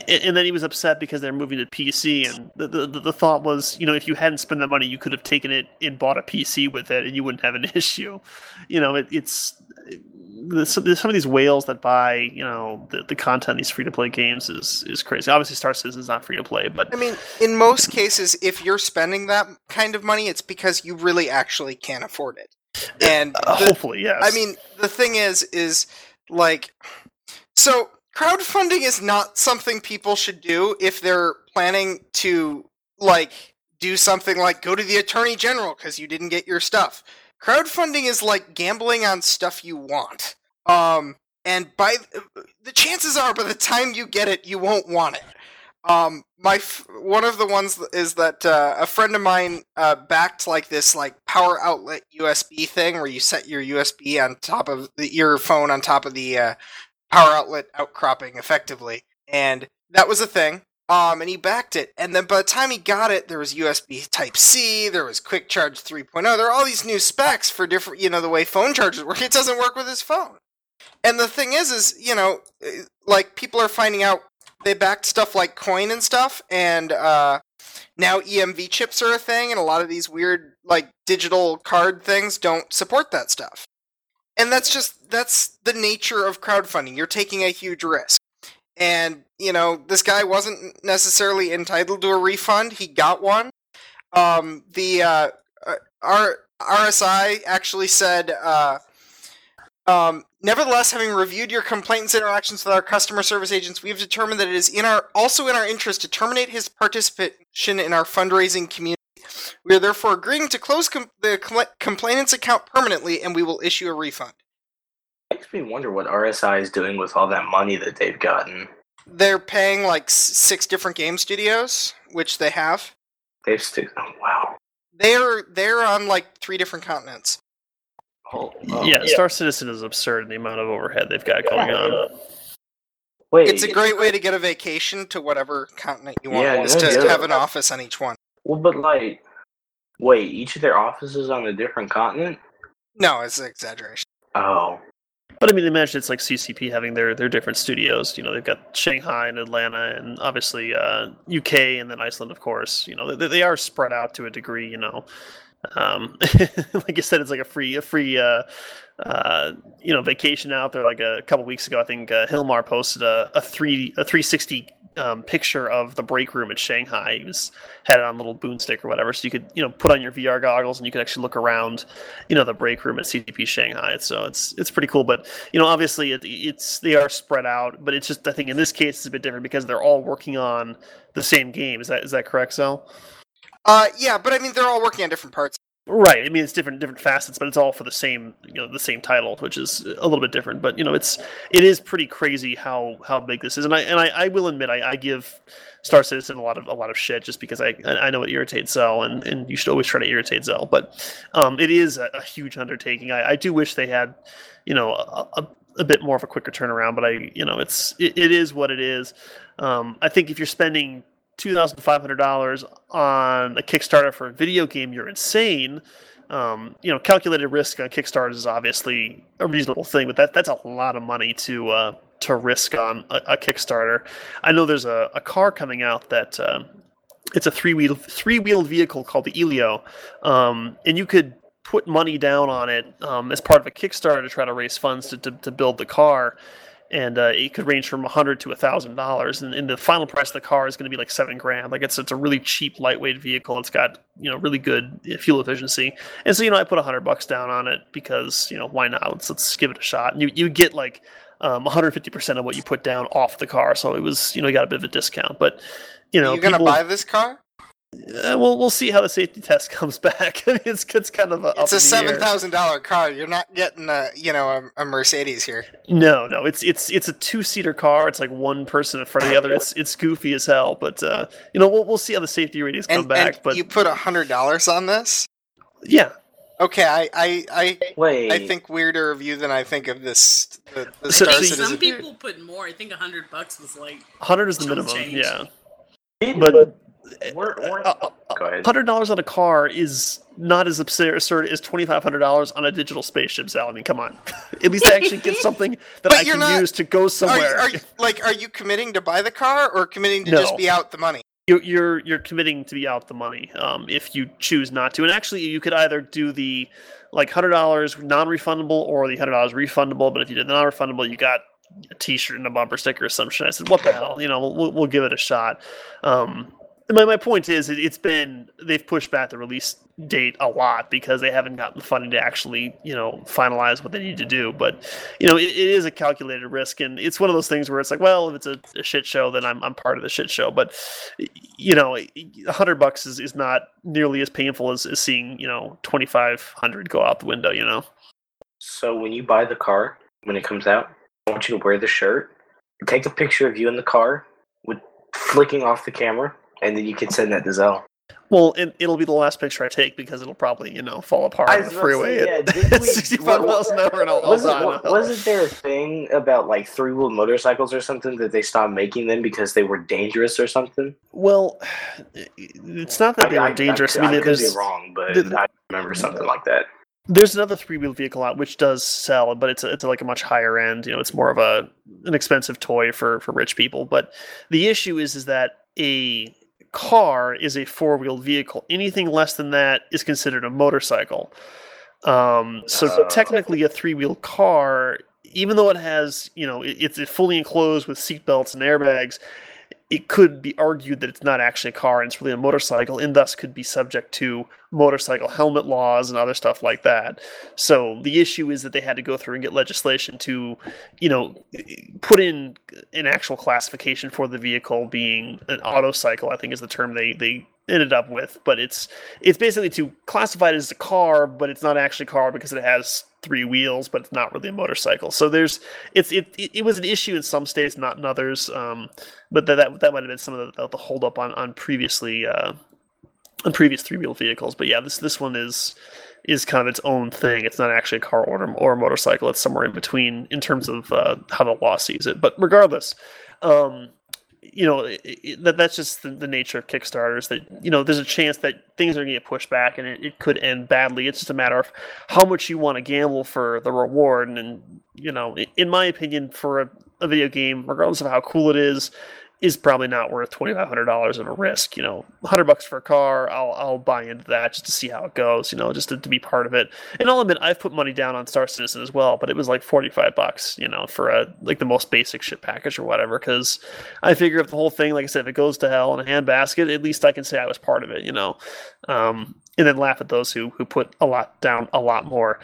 And then he was upset because they're moving to PC, and the thought was, you know, if you hadn't spent that money, you could have taken it and bought a PC with it, and you wouldn't have an issue. You know, there's some of these whales that buy, you know, the content, these free-to-play games is crazy. Obviously, Star Citizen is not free-to-play, but... I mean, in most cases, if you're spending that kind of money, it's because you really actually can't afford it. And hopefully, yes. I mean, the thing is like... So, crowdfunding is not something people should do if they're planning to, like, do something like go to the Attorney General because you didn't get your stuff. Crowdfunding is like gambling on stuff you want. And by the chances are, by the time you get it, you won't want it. One of the ones is that a friend of mine backed like this like power outlet USB thing where you set your USB on top of your phone on top of the... power outlet outcropping, effectively. And that was a thing. And he backed it. And then by the time he got it, there was USB Type-C, there was Quick Charge 3.0, there are all these new specs for different, you know, the way phone chargers work. It doesn't work with his phone. And the thing is, you know, like, people are finding out they backed stuff like Coin and stuff, and now EMV chips are a thing, and a lot of these weird, like, digital card things don't support that stuff. And that's the nature of crowdfunding. You're taking a huge risk. And, you know, this guy wasn't necessarily entitled to a refund. He got one. Our RSI actually said, nevertheless, having reviewed your complaints and interactions with our customer service agents, we have determined that it is also in our interest to terminate his participation in our fundraising community. We are therefore agreeing to close the complainant's account permanently, and we will issue a refund. Makes me wonder what RSI is doing with all that money that they've gotten. They're paying like 6 different game studios, which they have. Oh, wow. They're on like 3 different continents. Oh, yeah, Star Citizen is absurd in the amount of overhead they've got going on. Wait, it's a great way to get a vacation to whatever continent you want. To have an office on each one. Well, but like, wait, each of their offices on a different continent? No, it's an exaggeration. Oh. But I mean, imagine it's like CCP having their different studios. You know, they've got Shanghai and Atlanta and obviously UK and then Iceland, of course. You know, they are spread out to a degree, you know. Like you said, it's like a free you know, vacation out there. Like a couple weeks ago, I think Hilmar posted a 360 picture of the break room at Shanghai. He had it on a little boomstick or whatever, so you could, you know, put on your VR goggles and you could actually look around, you know, the break room at CCP Shanghai. So it's pretty cool. But you know, obviously they are spread out. But it's just, I think in this case it's a bit different because they're all working on the same game. Is that correct, Zell? Yeah, but I mean, they're all working on different parts. Right. I mean, it's different facets, but it's all for the same, you know, the same title, which is a little bit different. But you know, it is pretty crazy how big this is. And I will admit, I give Star Citizen a lot of shit just because I know it irritates Zell, and you should always try to irritate Zell. But it is a huge undertaking. I do wish they had, you know, a bit more of a quicker turnaround. But it is what it is. I think if you're spending $2,500 on a Kickstarter for a video game, you're insane. You know, calculated risk on Kickstarter is obviously a reasonable thing, but that's a lot of money to risk on a Kickstarter. I know there's a car coming out that it's a three-wheeled vehicle called the Elio, and you could put money down on it as part of a Kickstarter to try to raise funds to build the car. And it could range from $100 to $1,000, and the final price of the car is going to be like $7,000. Like it's a really cheap, lightweight vehicle. It's got, you know, really good fuel efficiency, and so, you know, I put $100 down on it because, you know, why not? Let's give it a shot. And you get like 150% of what you put down off the car, so it was, you know, you got a bit of a discount. But you know, you're going to buy this car. We'll see how the safety test comes back. I mean, it's kind of it's a $7,000 car. You're not getting a Mercedes here. No, it's a 2-seater car. It's like one person in front of the other. It's goofy as hell. But you know, we'll see how the safety ratings come back. But you put $100 on this? Yeah. Okay, I think weirder of you than I think of this. The Star Citizen. Some people put more. I think $100 was like $100 is the minimum. Change. Yeah, but. $100 on a car is not as absurd as $2,500 on a digital spaceship, Sal. I mean, come on. At least I actually get something that I can use to go somewhere. Are you committing to buy the car or committing to just be out the money? You're committing to be out the money if you choose not to. And actually, you could either do the like $100 non-refundable or the $100 refundable. But if you did the non-refundable, you got a T-shirt and a bumper sticker or some shit. I said, what the hell? You know, we'll give it a shot. My point is, they've pushed back the release date a lot because they haven't gotten the funding to actually, you know, finalize what they need to do. But you know, it is a calculated risk, and it's one of those things where it's like, well, if it's a shit show, then I'm part of the shit show. But you know, $100 is not nearly as painful as seeing, you know, $2,500 go out the window. You know. So when you buy the car, when it comes out, I want you to wear the shirt, take a picture of you in the car with flicking off the camera. And then you can send that to Zell. Well, it'll be the last picture I take because it'll probably, you know, fall apart on the freeway at 65 miles an hour. And wasn't there a thing about like three-wheeled motorcycles or something that they stopped making them because they were dangerous or something? Well, it's not that they were dangerous. I mean, could be wrong, but I remember something like that. There's another three-wheeled vehicle out which does sell, but it's like a much higher end. You know, it's more of an expensive toy for rich people. But the issue is that a car is a four-wheeled vehicle. Anything less than that is considered a motorcycle. So technically a three-wheeled car even though it has, you know, it's fully enclosed with seatbelts and airbags, it could be argued that it's not actually a car and it's really a motorcycle, and thus could be subject to motorcycle helmet laws and other stuff like that. So the issue is that they had to go through and get legislation to, you know, put in an actual classification for the vehicle being an autocycle, I think is the term they ended up with. But it's basically to classify it as a car, but it's not actually a car because it has three wheels, but it's not really a motorcycle. So it was an issue in some states, not in others. But that might have been some of the holdup on previously on previous three-wheel vehicles. But yeah, this one is kind of its own thing. It's not actually a car or a motorcycle. It's somewhere in between in terms of how the law sees it. But regardless, you know, that's just the nature of Kickstarters, that, you know, there's a chance that things are going to get pushed back and it could end badly. It's just a matter of how much you want to gamble for the reward. And, you know, in my opinion, for a video game, regardless of how cool it is probably not worth $2,500 of a risk. You know, $100 for a car, I'll buy into that just to see how it goes, you know, just to be part of it. And I'll admit, I've put money down on Star Citizen as well, but it was like $45, you know, for like the most basic shit package or whatever, because I figure if the whole thing, like I said, if it goes to hell in a handbasket, at least I can say I was part of it, you know. And then laugh at those who put a lot down, a lot more.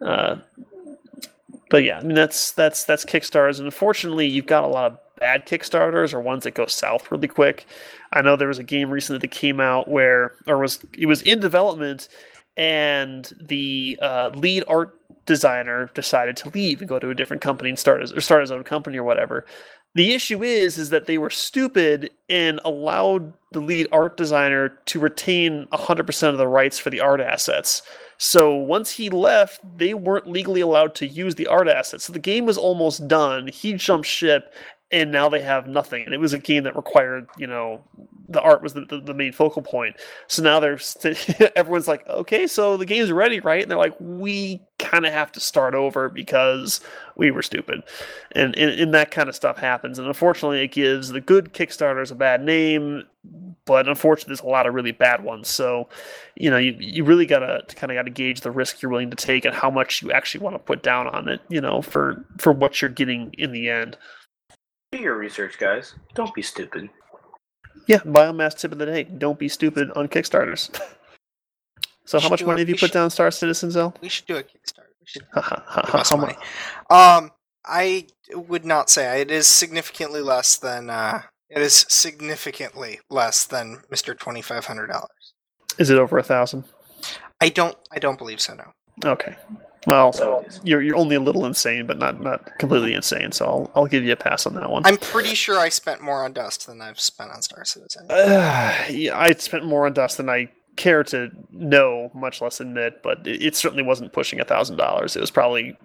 But yeah, I mean, that's Kickstarters. And unfortunately, you've got a lot of bad Kickstarters or ones that go south really quick. I know there was a game recently that came out it was in development, and the lead art designer decided to leave and go to a different company and start his own company or whatever. The issue is that they were stupid and allowed the lead art designer to retain 100% of the rights for the art assets. So once he left, they weren't legally allowed to use the art assets. So the game was almost done. He jumped ship, and now they have nothing. And it was a game that required, you know, the art was the main focal point. So now everyone's like, okay, so the game's ready, right? And they're like, we kind of have to start over because we were stupid. And that kind of stuff happens. And unfortunately, it gives the good Kickstarters a bad name. But unfortunately, there's a lot of really bad ones. So, you know, you really gotta gauge the risk you're willing to take and how much you actually want to put down on it, you know, for what you're getting in the end. Do your research, guys. Don't be stupid. Yeah, biomass tip of the day. Don't be stupid on Kickstarters. So how much money have you put down, Star Citizen, Zell? We should do a Kickstarter. We should how much money? I would not say. It is significantly less than... It is significantly less than Mr. $2,500. Is it over 1,000? I don't believe so, no. Okay. Well, so you're only a little insane, but not completely insane. So I'll give you a pass on that one. I'm pretty sure I spent more on Dust than I've spent on Star Citizen. Yeah, I spent more on Dust than I care to know, much less admit. But it certainly wasn't pushing $1,000. It was probably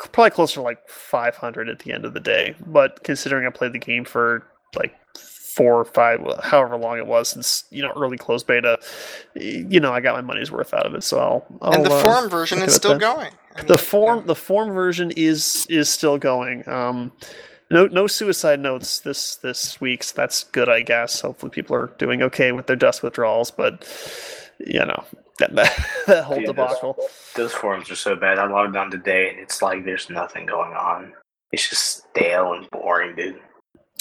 closer to like 500 at the end of the day. But considering I played the game for like 4 or 5, however long it was since, you know, early closed beta, you know, I got my money's worth out of it. So I'll and the forum version is still going. I mean, the form version is still going. No suicide notes this week. So that's good, I guess. Hopefully people are doing okay with their Dust withdrawals, but you know, that whole debacle. Those forums are so bad. I logged on today and it's like there's nothing going on. It's just stale and boring, dude.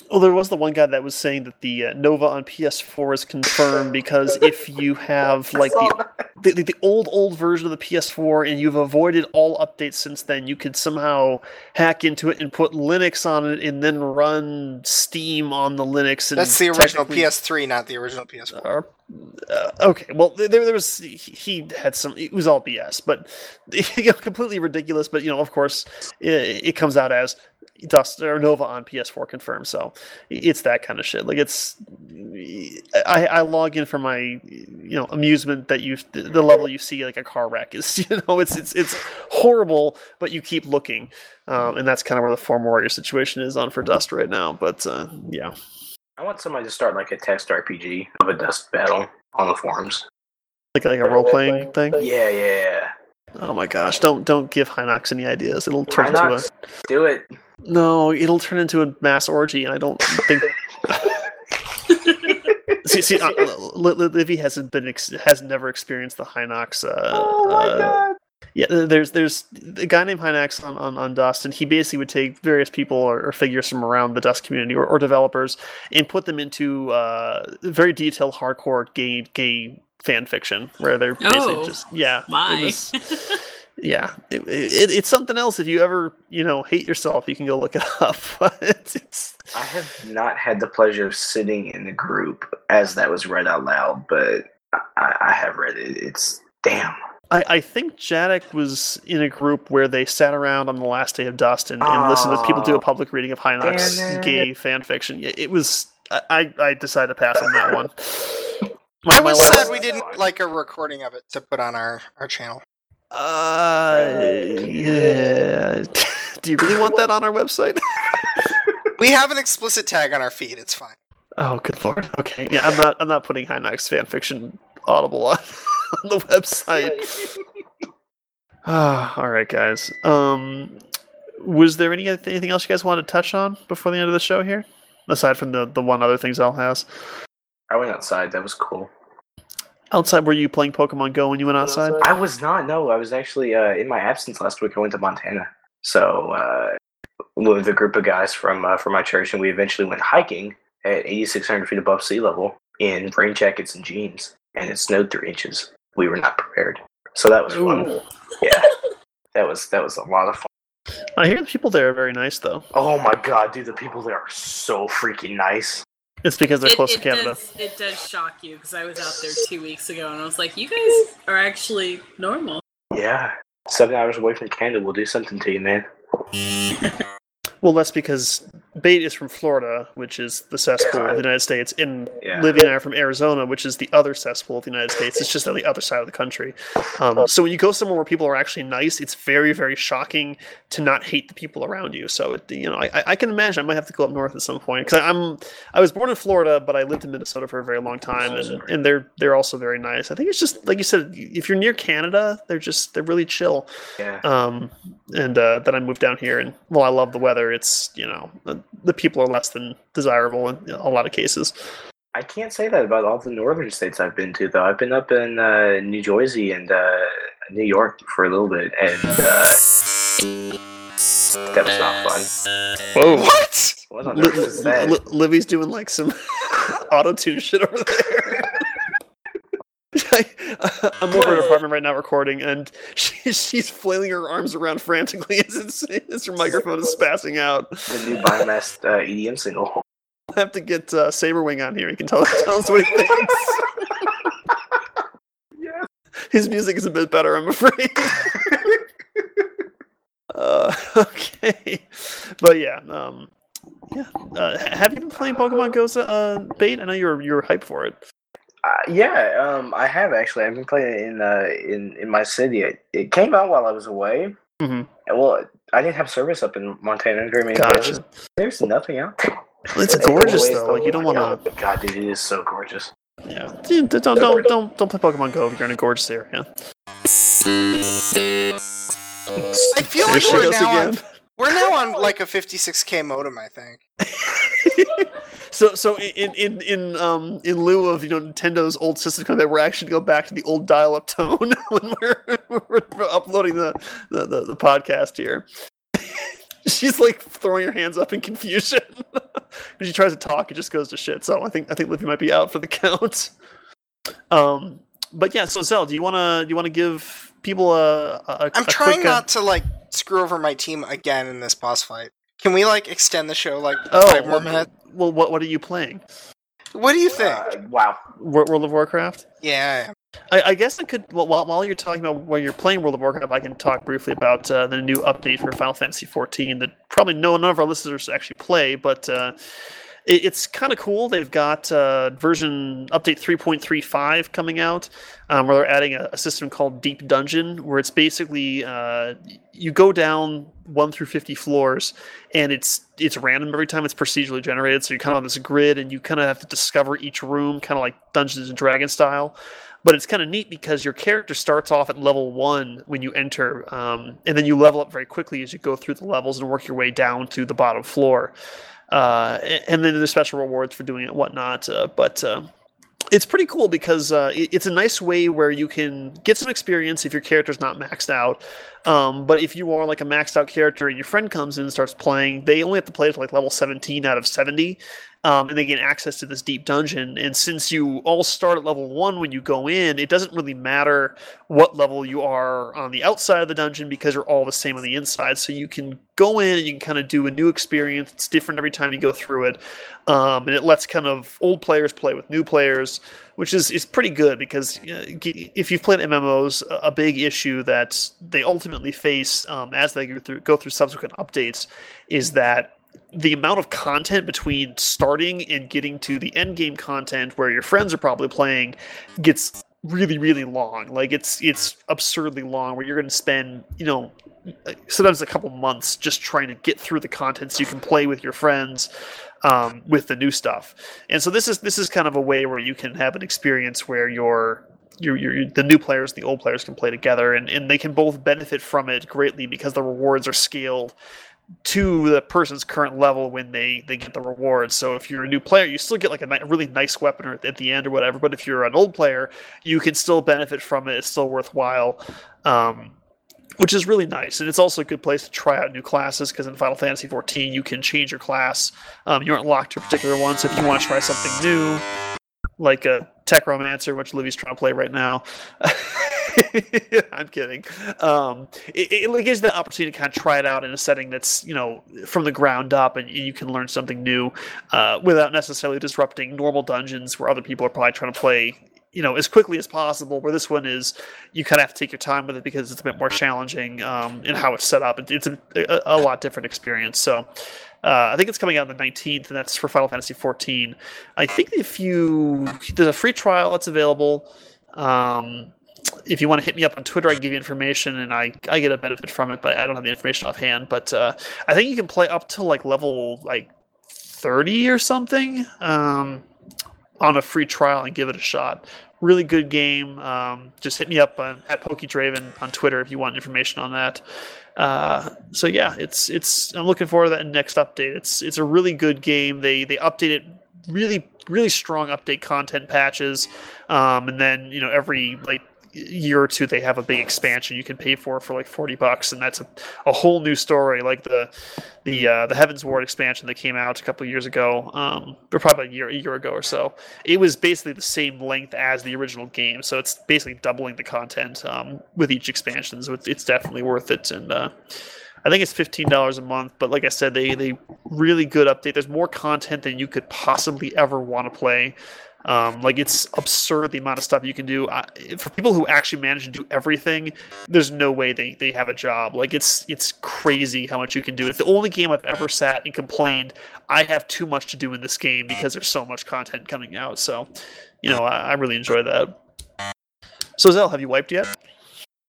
Well, there was the one guy that was saying that the Nova on PS4 is confirmed because if you have like the old version of the PS4 and you've avoided all updates since then, you could somehow hack into it and put Linux on it and then run Steam on the Linux. And that's the original PS3, not the original PS4. Okay, well, there was he had some. It was all BS, but you know, completely ridiculous. But you know, of course, it comes out as Dust or Nova on PS4 confirmed. So it's that kind of shit. Like it's, I log in for my, you know, amusement that the level you see like a car wreck is, you know, it's horrible, but you keep looking, and that's kind of where the form warrior situation is on for Dust right now. But yeah. I want somebody to start like a text RPG of a Dust battle on the forums, like a role-playing thing. Yeah. Oh my gosh! Don't give Hinox any ideas. It'll turn Hinox, into a do it. No, it'll turn into a mass orgy, and I don't think. see, Livy has never experienced the Hinox. Oh my god! Yeah, there's a guy named Hynax on Dust, and he basically would take various people or figures from around the Dust community or developers and put them into very detailed hardcore gay fan fiction where they're basically it's something else. If you ever hate yourself, you can go look it up. I have not had the pleasure of sitting in the group as that was read out loud, but I have read it. It's damn. I think Jadek was in a group where they sat around on the last day of Dust and listened to people do a public reading of Hinox gay fan fiction. It was I decided to pass on that one. I was sad we didn't like a recording of it to put on our channel. Yeah. Do you really want that on our website? We have an explicit tag on our feed. It's fine. Oh, good lord. Okay. Yeah, I'm not putting Hinox fan fiction Audible on the website. All right, guys. Was there anything else you guys wanted to touch on before the end of the show here? Aside from the one other thing Zell has. I went outside. That was cool. Outside, were you playing Pokemon Go when you went outside? I was not. No, I was actually in my absence last week. I went to Montana. So with a group of guys from my church, and we eventually went hiking at 8,600 feet above sea level in rain jackets and jeans. And it snowed 3 inches. We were not prepared, so that was fun. Yeah, that was a lot of fun. I hear the people there are very nice, though. Oh my god, dude, the people there are so freaking nice. It's because they're close to Canada. It does shock you, because I was out there 2 weeks ago, and I was like, you guys are actually normal. Yeah, 7 hours away from Canada will do something to you, man. Well, that's because Bait is from Florida, which is the cesspool of the United States, and Livy and I are from Arizona, which is the other cesspool of the United States. It's just on the other side of the country. So when you go somewhere where people are actually nice, it's very, very shocking to not hate the people around you. So I can imagine I might have to go up north at some point, because I was born in Florida, but I lived in Minnesota for a very long time, and they're also very nice. I think it's just like you said, if you're near Canada, they're really chill. Yeah. And then I moved down here, and while I love the weather, it's, the people are less than desirable in a lot of cases. I can't say that about all the northern states I've been to, though. I've been up in New Jersey and New York for a little bit, and that was not fun. Whoa. What on earth is that? Livy's doing, like, some auto-tune shit over there. I'm over at her apartment right now recording, and she's flailing her arms around frantically as her microphone is spazzing out. The new Biomass EDM single. We'll have to get Saberwing on here. He can tell us what he thinks. Yeah. His music is a bit better, I'm afraid. Okay. But yeah. Have you been playing Pokemon Go, Bait? I know you were hyped for it. I have actually. I've been playing it in my city. It came out while I was away. Mm-hmm. Well, I didn't have service up in Montana. Gotcha. There's nothing out there. It's gorgeous though. Like, you don't want to. God, dude, it is so gorgeous. Yeah. Dude, don't play Pokemon Go if you're in a gorgeous area. I feel like we're now on like a 56K modem. I think. So in lieu of Nintendo's old system coming back, we're actually going to go back to the old dial-up tone when we're uploading the podcast here. She's like throwing her hands up in confusion. When she tries to talk, it just goes to shit. So I think Liffy might be out for the count. But yeah, so Zell, do you want to give people a I'm trying not to like screw over my team again in this boss fight. Can we, like, extend the show, like, 5 more minutes? Well, what are you playing? What do you think? Wow. World of Warcraft? Yeah. I guess I could, while you're talking about where you're playing World of Warcraft, I can talk briefly about the new update for Final Fantasy XIV that probably none of our listeners actually play, but it's kind of cool. They've got version update 3.35 coming out, where they're adding a system called Deep Dungeon, where it's basically you go down 1 through 50 floors, and it's random every time. It's procedurally generated, so you're kind of on this grid, and you kind of have to discover each room, kind of like Dungeons & Dragons style. But it's kind of neat because your character starts off at level 1 when you enter, and then you level up very quickly as you go through the levels and work your way down to the bottom floor. And then there's special rewards for doing it and whatnot. But It's pretty cool because it's a nice way where you can get some experience if your character's not maxed out. But if you are like a maxed out character and your friend comes in and starts playing, they only have to play to like level 17 out of 70. And they get access to this deep dungeon. And since you all start at level 1 when you go in, it doesn't really matter what level you are on the outside of the dungeon because you're all the same on the inside. So you can go in and you can kind of do a new experience. It's different every time you go through it. And it lets kind of old players play with new players, which is pretty good because if you've played MMOs, a big issue that they ultimately face as they go through subsequent updates is that the amount of content between starting and getting to the end game content where your friends are probably playing gets really, really long. Like it's absurdly long where you're going to spend, sometimes a couple months just trying to get through the content so you can play with your friends with the new stuff. And so this is kind of a way where you can have an experience where the new players and the old players can play together and they can both benefit from it greatly because the rewards are scaled to the person's current level when they get the reward. So if you're a new player, you still get like a really nice weapon at the end or whatever, but if you're an old player, you can still benefit from it. It's still worthwhile, which is really nice. And it's also a good place to try out new classes because in Final Fantasy XIV, you can change your class. You aren't locked to a particular one, so if you want to try something new, like a tech romancer, which Livy's trying to play right now. I'm kidding. It gives the opportunity to kind of try it out in a setting that's, from the ground up, and you can learn something new without necessarily disrupting normal dungeons where other people are probably trying to play, as quickly as possible, where this one is, you kind of have to take your time with it because it's a bit more challenging in how it's set up. It's a lot different experience. So I think it's coming out on the 19th, and that's for Final Fantasy XIV. I think there's a free trial that's available. If you want to hit me up on Twitter, I can give you information, and I get a benefit from it, but I don't have the information offhand. But I think you can play up to like level like 30 or something on a free trial and give it a shot. Really good game. Just hit me up at Pokey Draven on Twitter if you want information on that. So yeah, I'm looking forward to that next update. It's a really good game. They update it really, really strong update content patches, and then every like year or two they have a big expansion you can pay for like $40, and that's a whole new story. Like the Heaven's Ward expansion that came out a couple of years ago, or probably a year ago or so. It was basically the same length as the original game, so it's basically doubling the content with each expansion. So it's definitely worth it, and I think it's $15 a month. But like I said, they really good update. There's more content than you could possibly ever want to play. Like it's absurd the amount of stuff you can do. For people who actually manage to do everything, there's no way they have a job. Like it's crazy how much you can do. It's the only game I've ever sat and complained I have too much to do in this game because there's so much content coming out. So, I really enjoy that. So Zell, have you wiped yet?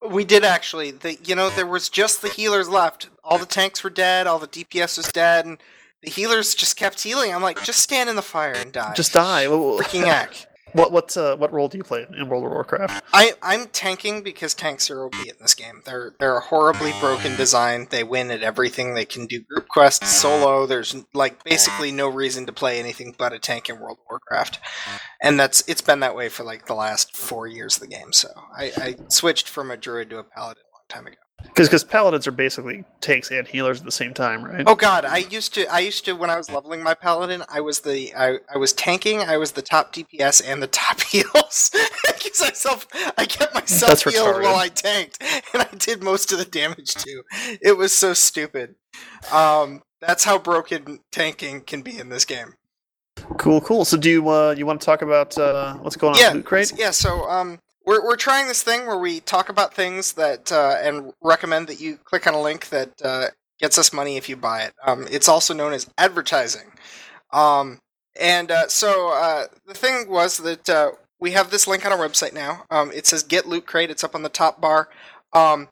We did actually. There was just the healers left. All the tanks were dead. All the DPS was dead. And the healers just kept healing. I'm like, just stand in the fire and die. Just die. Freaking heck. What role do you play in World of Warcraft? I'm tanking because tanks are OP in this game. They're a horribly broken design. They win at everything. They can do group quests, solo. There's like basically no reason to play anything but a tank in World of Warcraft. And it's been that way for like the last 4 years of the game. So I switched from a druid to a paladin a long time ago. Because paladins are basically tanks and healers at the same time, right? Oh god, I used to when I was leveling my paladin, I was tanking, I was the top DPS and the top heals. I kept myself That's healed retarded. While I tanked, and I did most of the damage too. It was so stupid. That's how broken tanking can be in this game. Cool. So do you want to talk about what's going on with Loot Crate? Yeah, so We're trying this thing where we talk about things that and recommend that you click on a link that gets us money if you buy it. It's also known as advertising. So the thing was that we have this link on our website now. It says Get Loot Crate. It's up on the top bar. So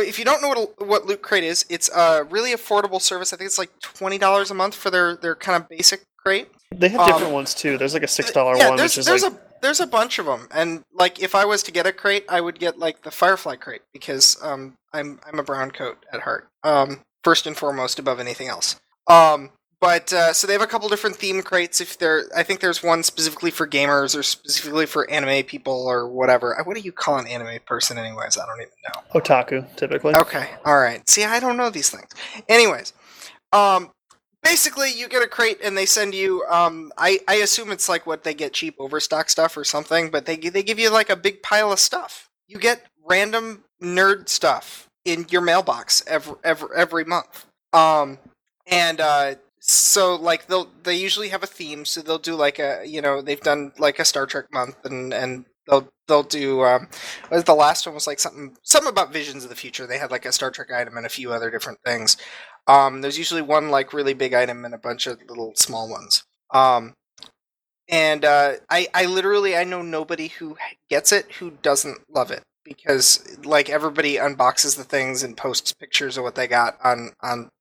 if you don't know what Loot Crate is, it's a really affordable service. I think it's like $20 a month for their kind of basic crate. They have different ones too. There's like a $6 one. There's a bunch of them, and like if I was to get a crate, I would get like the Firefly crate because I'm a brown coat at heart, first and foremost above anything else. But so they have a couple different theme crates. If they're, I think there's one specifically for gamers or specifically for anime people or whatever. What do you call an anime person, anyways? I don't even know. Otaku, typically. Okay, all right. See, I don't know these things. Anyways, basically, you get a crate and they send you. I assume it's like what they get cheap overstock stuff or something, but they give you like a big pile of stuff. You get random nerd stuff in your mailbox every month. So, like, they usually have a theme, so they'll do, like, a, you know, they've done, like, a Star Trek month, and they'll do, the last one was, like, something about Visions of the Future. They had, like, a Star Trek item and a few other different things. There's usually one, like, really big item and a bunch of little small ones. I know nobody who gets it who doesn't love it, because, like, everybody unboxes the things and posts pictures of what they got on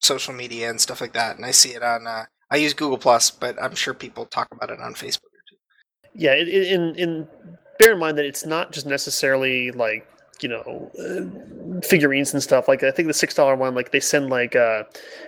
social media and stuff like that. And I see it on, I use Google Plus, but I'm sure people talk about it on Facebook or two. Yeah, bear in mind that it's not just necessarily, like, you know, figurines and stuff. Like, I think the $6 one, like, they send, like,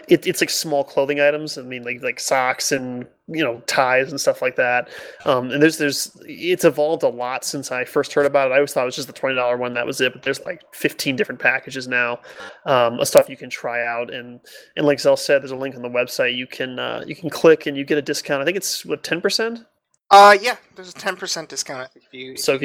it's like small clothing items. I mean, like socks and, you know, ties and stuff like that. And it's evolved a lot since I first heard about it. I always thought it was just the $20 one, that was it. But there's like 15 different packages now, of stuff you can try out. And like Zell said, there's a link on the website. You can click and you get a discount. I think it's 10%. Yeah, there's a 10% discount. I think if you go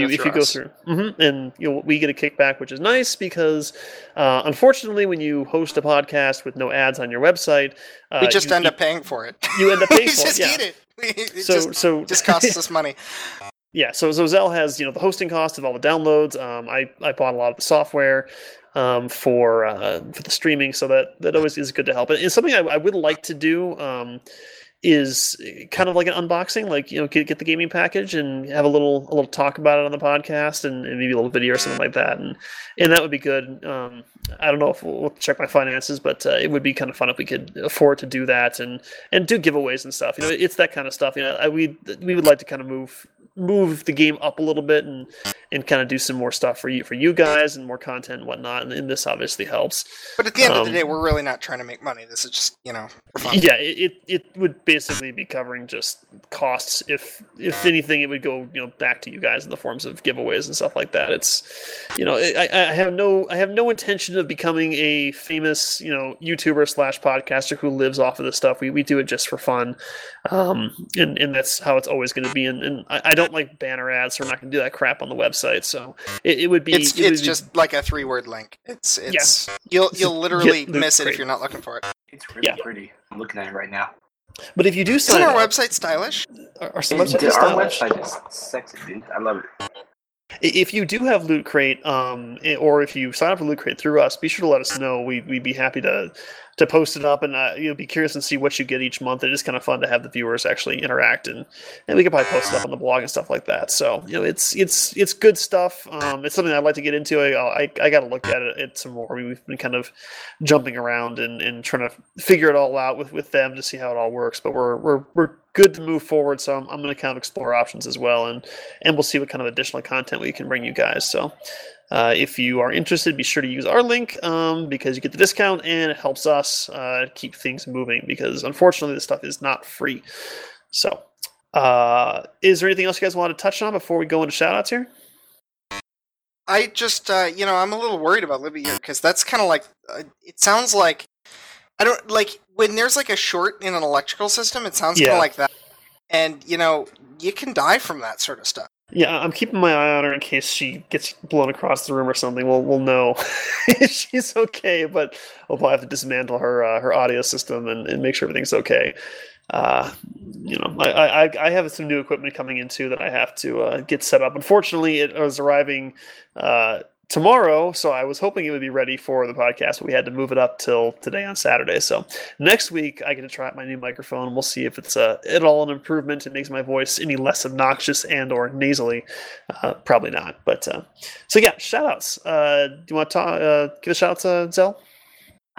through, mm-hmm, and you know, we get a kickback, which is nice because, unfortunately, when you host a podcast with no ads on your website, we just end up paying for it. You end up paying for it. Yeah. It just costs us money. Yeah. So Zell has, you know, the hosting cost of all the downloads. I bought a lot of the software for the streaming, so that always is good to help. And something I would like to do, is kind of like an unboxing, like, you know, get the gaming package and have a little talk about it on the podcast and maybe a little video or something like that, and that would be good. I don't know if we'll check my finances, but it would be kind of fun if we could afford to do that and do giveaways and stuff. You know, it's that kind of stuff. You know, we would like to kind of move the game up a little bit and kind of do some more stuff for you guys and more content and whatnot. And this obviously helps. But at the end of the day, we're really not trying to make money. This is just, you know, for fun. Yeah, it would be. Basically be covering just costs. If anything, it would go, you know, back to you guys in the forms of giveaways and stuff like that. It's, you know, I have no intention of becoming a famous, you know, YouTuber / podcaster who lives off of this stuff. We do it just for fun, and that's how it's always going to be. And I don't like banner ads, so we're not going to do that crap on the website. So it would be it's just like a 3-word link. It's yeah. You'll literally miss it if you're not looking for it. It's really pretty. I'm looking at it right now. But if you do sign up... Isn't our website stylish? Our website is sexy, dude. I love it. If you do have Loot Crate, or if you sign up for Loot Crate through us, be sure to let us know. We'd be happy to post it up, and you'll be curious and see what you get each month. It is kind of fun to have the viewers actually interact, and we could probably post it up on the blog and stuff like that. So, you know, it's good stuff. It's something I'd like to get into. I got to look at it some more. I mean, we've been kind of jumping around and trying to figure it all out with them to see how it all works. But we're good to move forward, so I'm going to kind of explore options as well, and we'll see what kind of additional content we can bring you guys. So if you are interested, be sure to use our link, because you get the discount, and it helps us keep things moving, because unfortunately this stuff is not free. So is there anything else you guys want to touch on before we go into shout-outs here? I just, you know, I'm a little worried about Libby here, because that's kind of like, it sounds like, I don't, like, when there's like a short in an electrical system, it sounds kind of like that. And, you know, you can die from that sort of stuff. Yeah, I'm keeping my eye on her in case she gets blown across the room or something. We'll know if she's okay, but we'll probably have to dismantle her audio system and make sure everything's okay. You know, I have some new equipment coming in too that I have to get set up. Unfortunately, it was arriving tomorrow, so I was hoping it would be ready for the podcast, but we had to move it up till today on Saturday. So next week I get to try out my new microphone. We'll see if it's at all an improvement. It makes my voice any less obnoxious and or nasally. Probably not. But so yeah, shout outs. Do you want to give a shout out to Zell?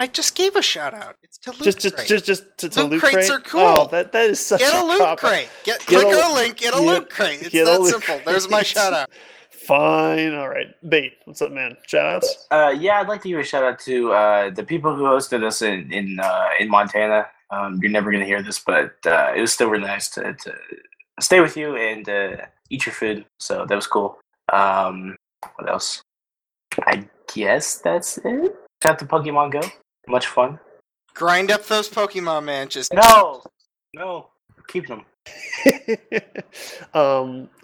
I just gave a shout out. It's to Loot Crate. Just to Loot Crate. Are cool. Oh, that is such a Loot copy. Crate. Click a link, get a Loot Crate. It's that simple. There's my shout out. Fine. All right. Bait, what's up, man? Shout-outs? Yeah, I'd like to give a shout-out to the people who hosted us in Montana. You're never going to hear this, but it was still really nice to stay with you and eat your food. So that was cool. What else? I guess that's it. Shout out to Pokemon Go. Much fun. Grind up those Pokemon, man. Just no, keep them.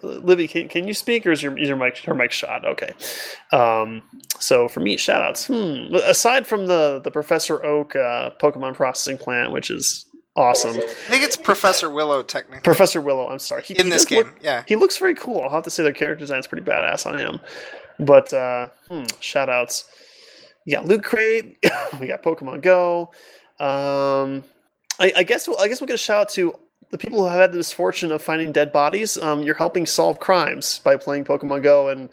Libby, can you speak, or is your mic shot? Okay. So for me, shout outs. Aside from the Professor Oak Pokemon processing plant, which is awesome. I think it's Professor Willow, technically. Professor Willow, I'm sorry. In this game, yeah. He looks very cool. I'll have to say their character design's pretty badass on him. But shout outs. We got Loot Crate. We got Pokemon Go. I guess we'll get a shout out to the people who have had the misfortune of finding dead bodies. You're helping solve crimes by playing Pokemon Go and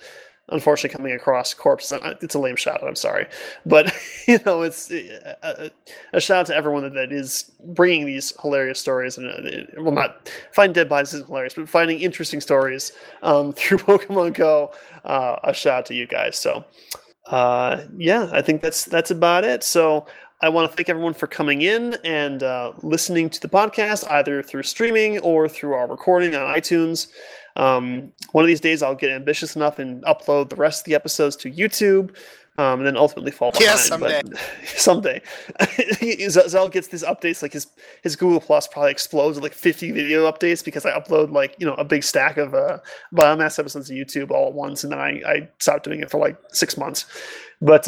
unfortunately coming across corpses. It's a lame shout out, I'm sorry. But, it's a shout out to everyone that is bringing these hilarious stories. Finding dead bodies isn't hilarious, but finding interesting stories through Pokemon Go. A shout out to you guys. So, I think that's about it. So, I want to thank everyone for coming in and listening to the podcast, either through streaming or through our recording on iTunes. One of these days, I'll get ambitious enough and upload the rest of the episodes to YouTube, and then ultimately fall behind. Yeah, someday. Zell gets these updates, like his Google Plus probably explodes with like 50 video updates because I upload a big stack of biomass episodes to YouTube all at once, and then I stopped doing it for like 6 months. But,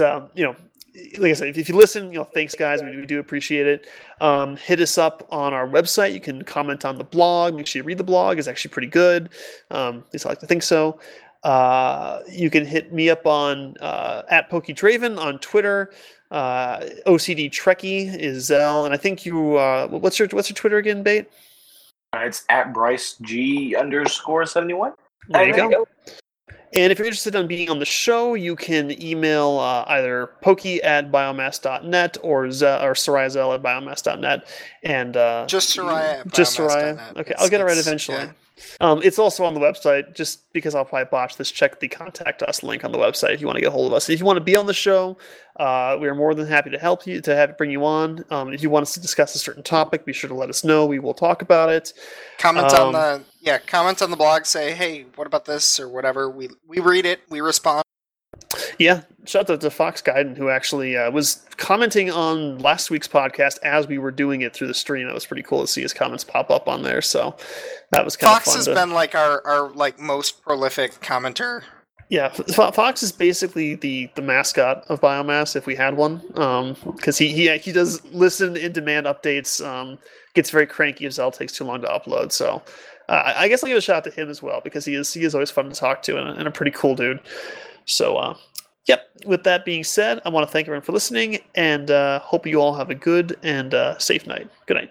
like I said, if you listen, thanks, guys. We do appreciate it. Hit us up on our website. You can comment on the blog. Make sure you read the blog. It's actually pretty good. At least I like to think so. You can hit me up on at Pokey Draven on Twitter. OCD Trekkie is Zell. And I think you... what's your Twitter again, Bate? It's at Bryce G _71. There you go. And if you're interested in being on the show, you can email either pokey@biomass.net or Soraya Zell @biomass.net. And, just Soraya at biomass.net. Just Soraya. Okay, I'll get it right eventually. Yeah. It's also on the website, just because I'll probably botch this. Check the contact us link on the website if you want to get a hold of us. If you want to be on the show, we are more than happy to help you, bring you on. If you want us to discuss a certain topic, be sure to let us know. We will talk about it. Comment on the blog. Say, hey, what about this or whatever. We read it. We respond. Yeah, shout out to Fox Guyden, who actually was commenting on last week's podcast as we were doing it through the stream. It was pretty cool to see his comments pop up on there. So that was kind of fun. Fox has been like our most prolific commenter. Yeah, Fox is basically the mascot of Biomass, if we had one, because he does listen and demand updates. Gets very cranky if Zell takes too long to upload. So I guess I'll give a shout out to him as well, because he is always fun to talk to and a pretty cool dude. So, yep, with that being said, I want to thank everyone for listening and hope you all have a good and safe night. Good night.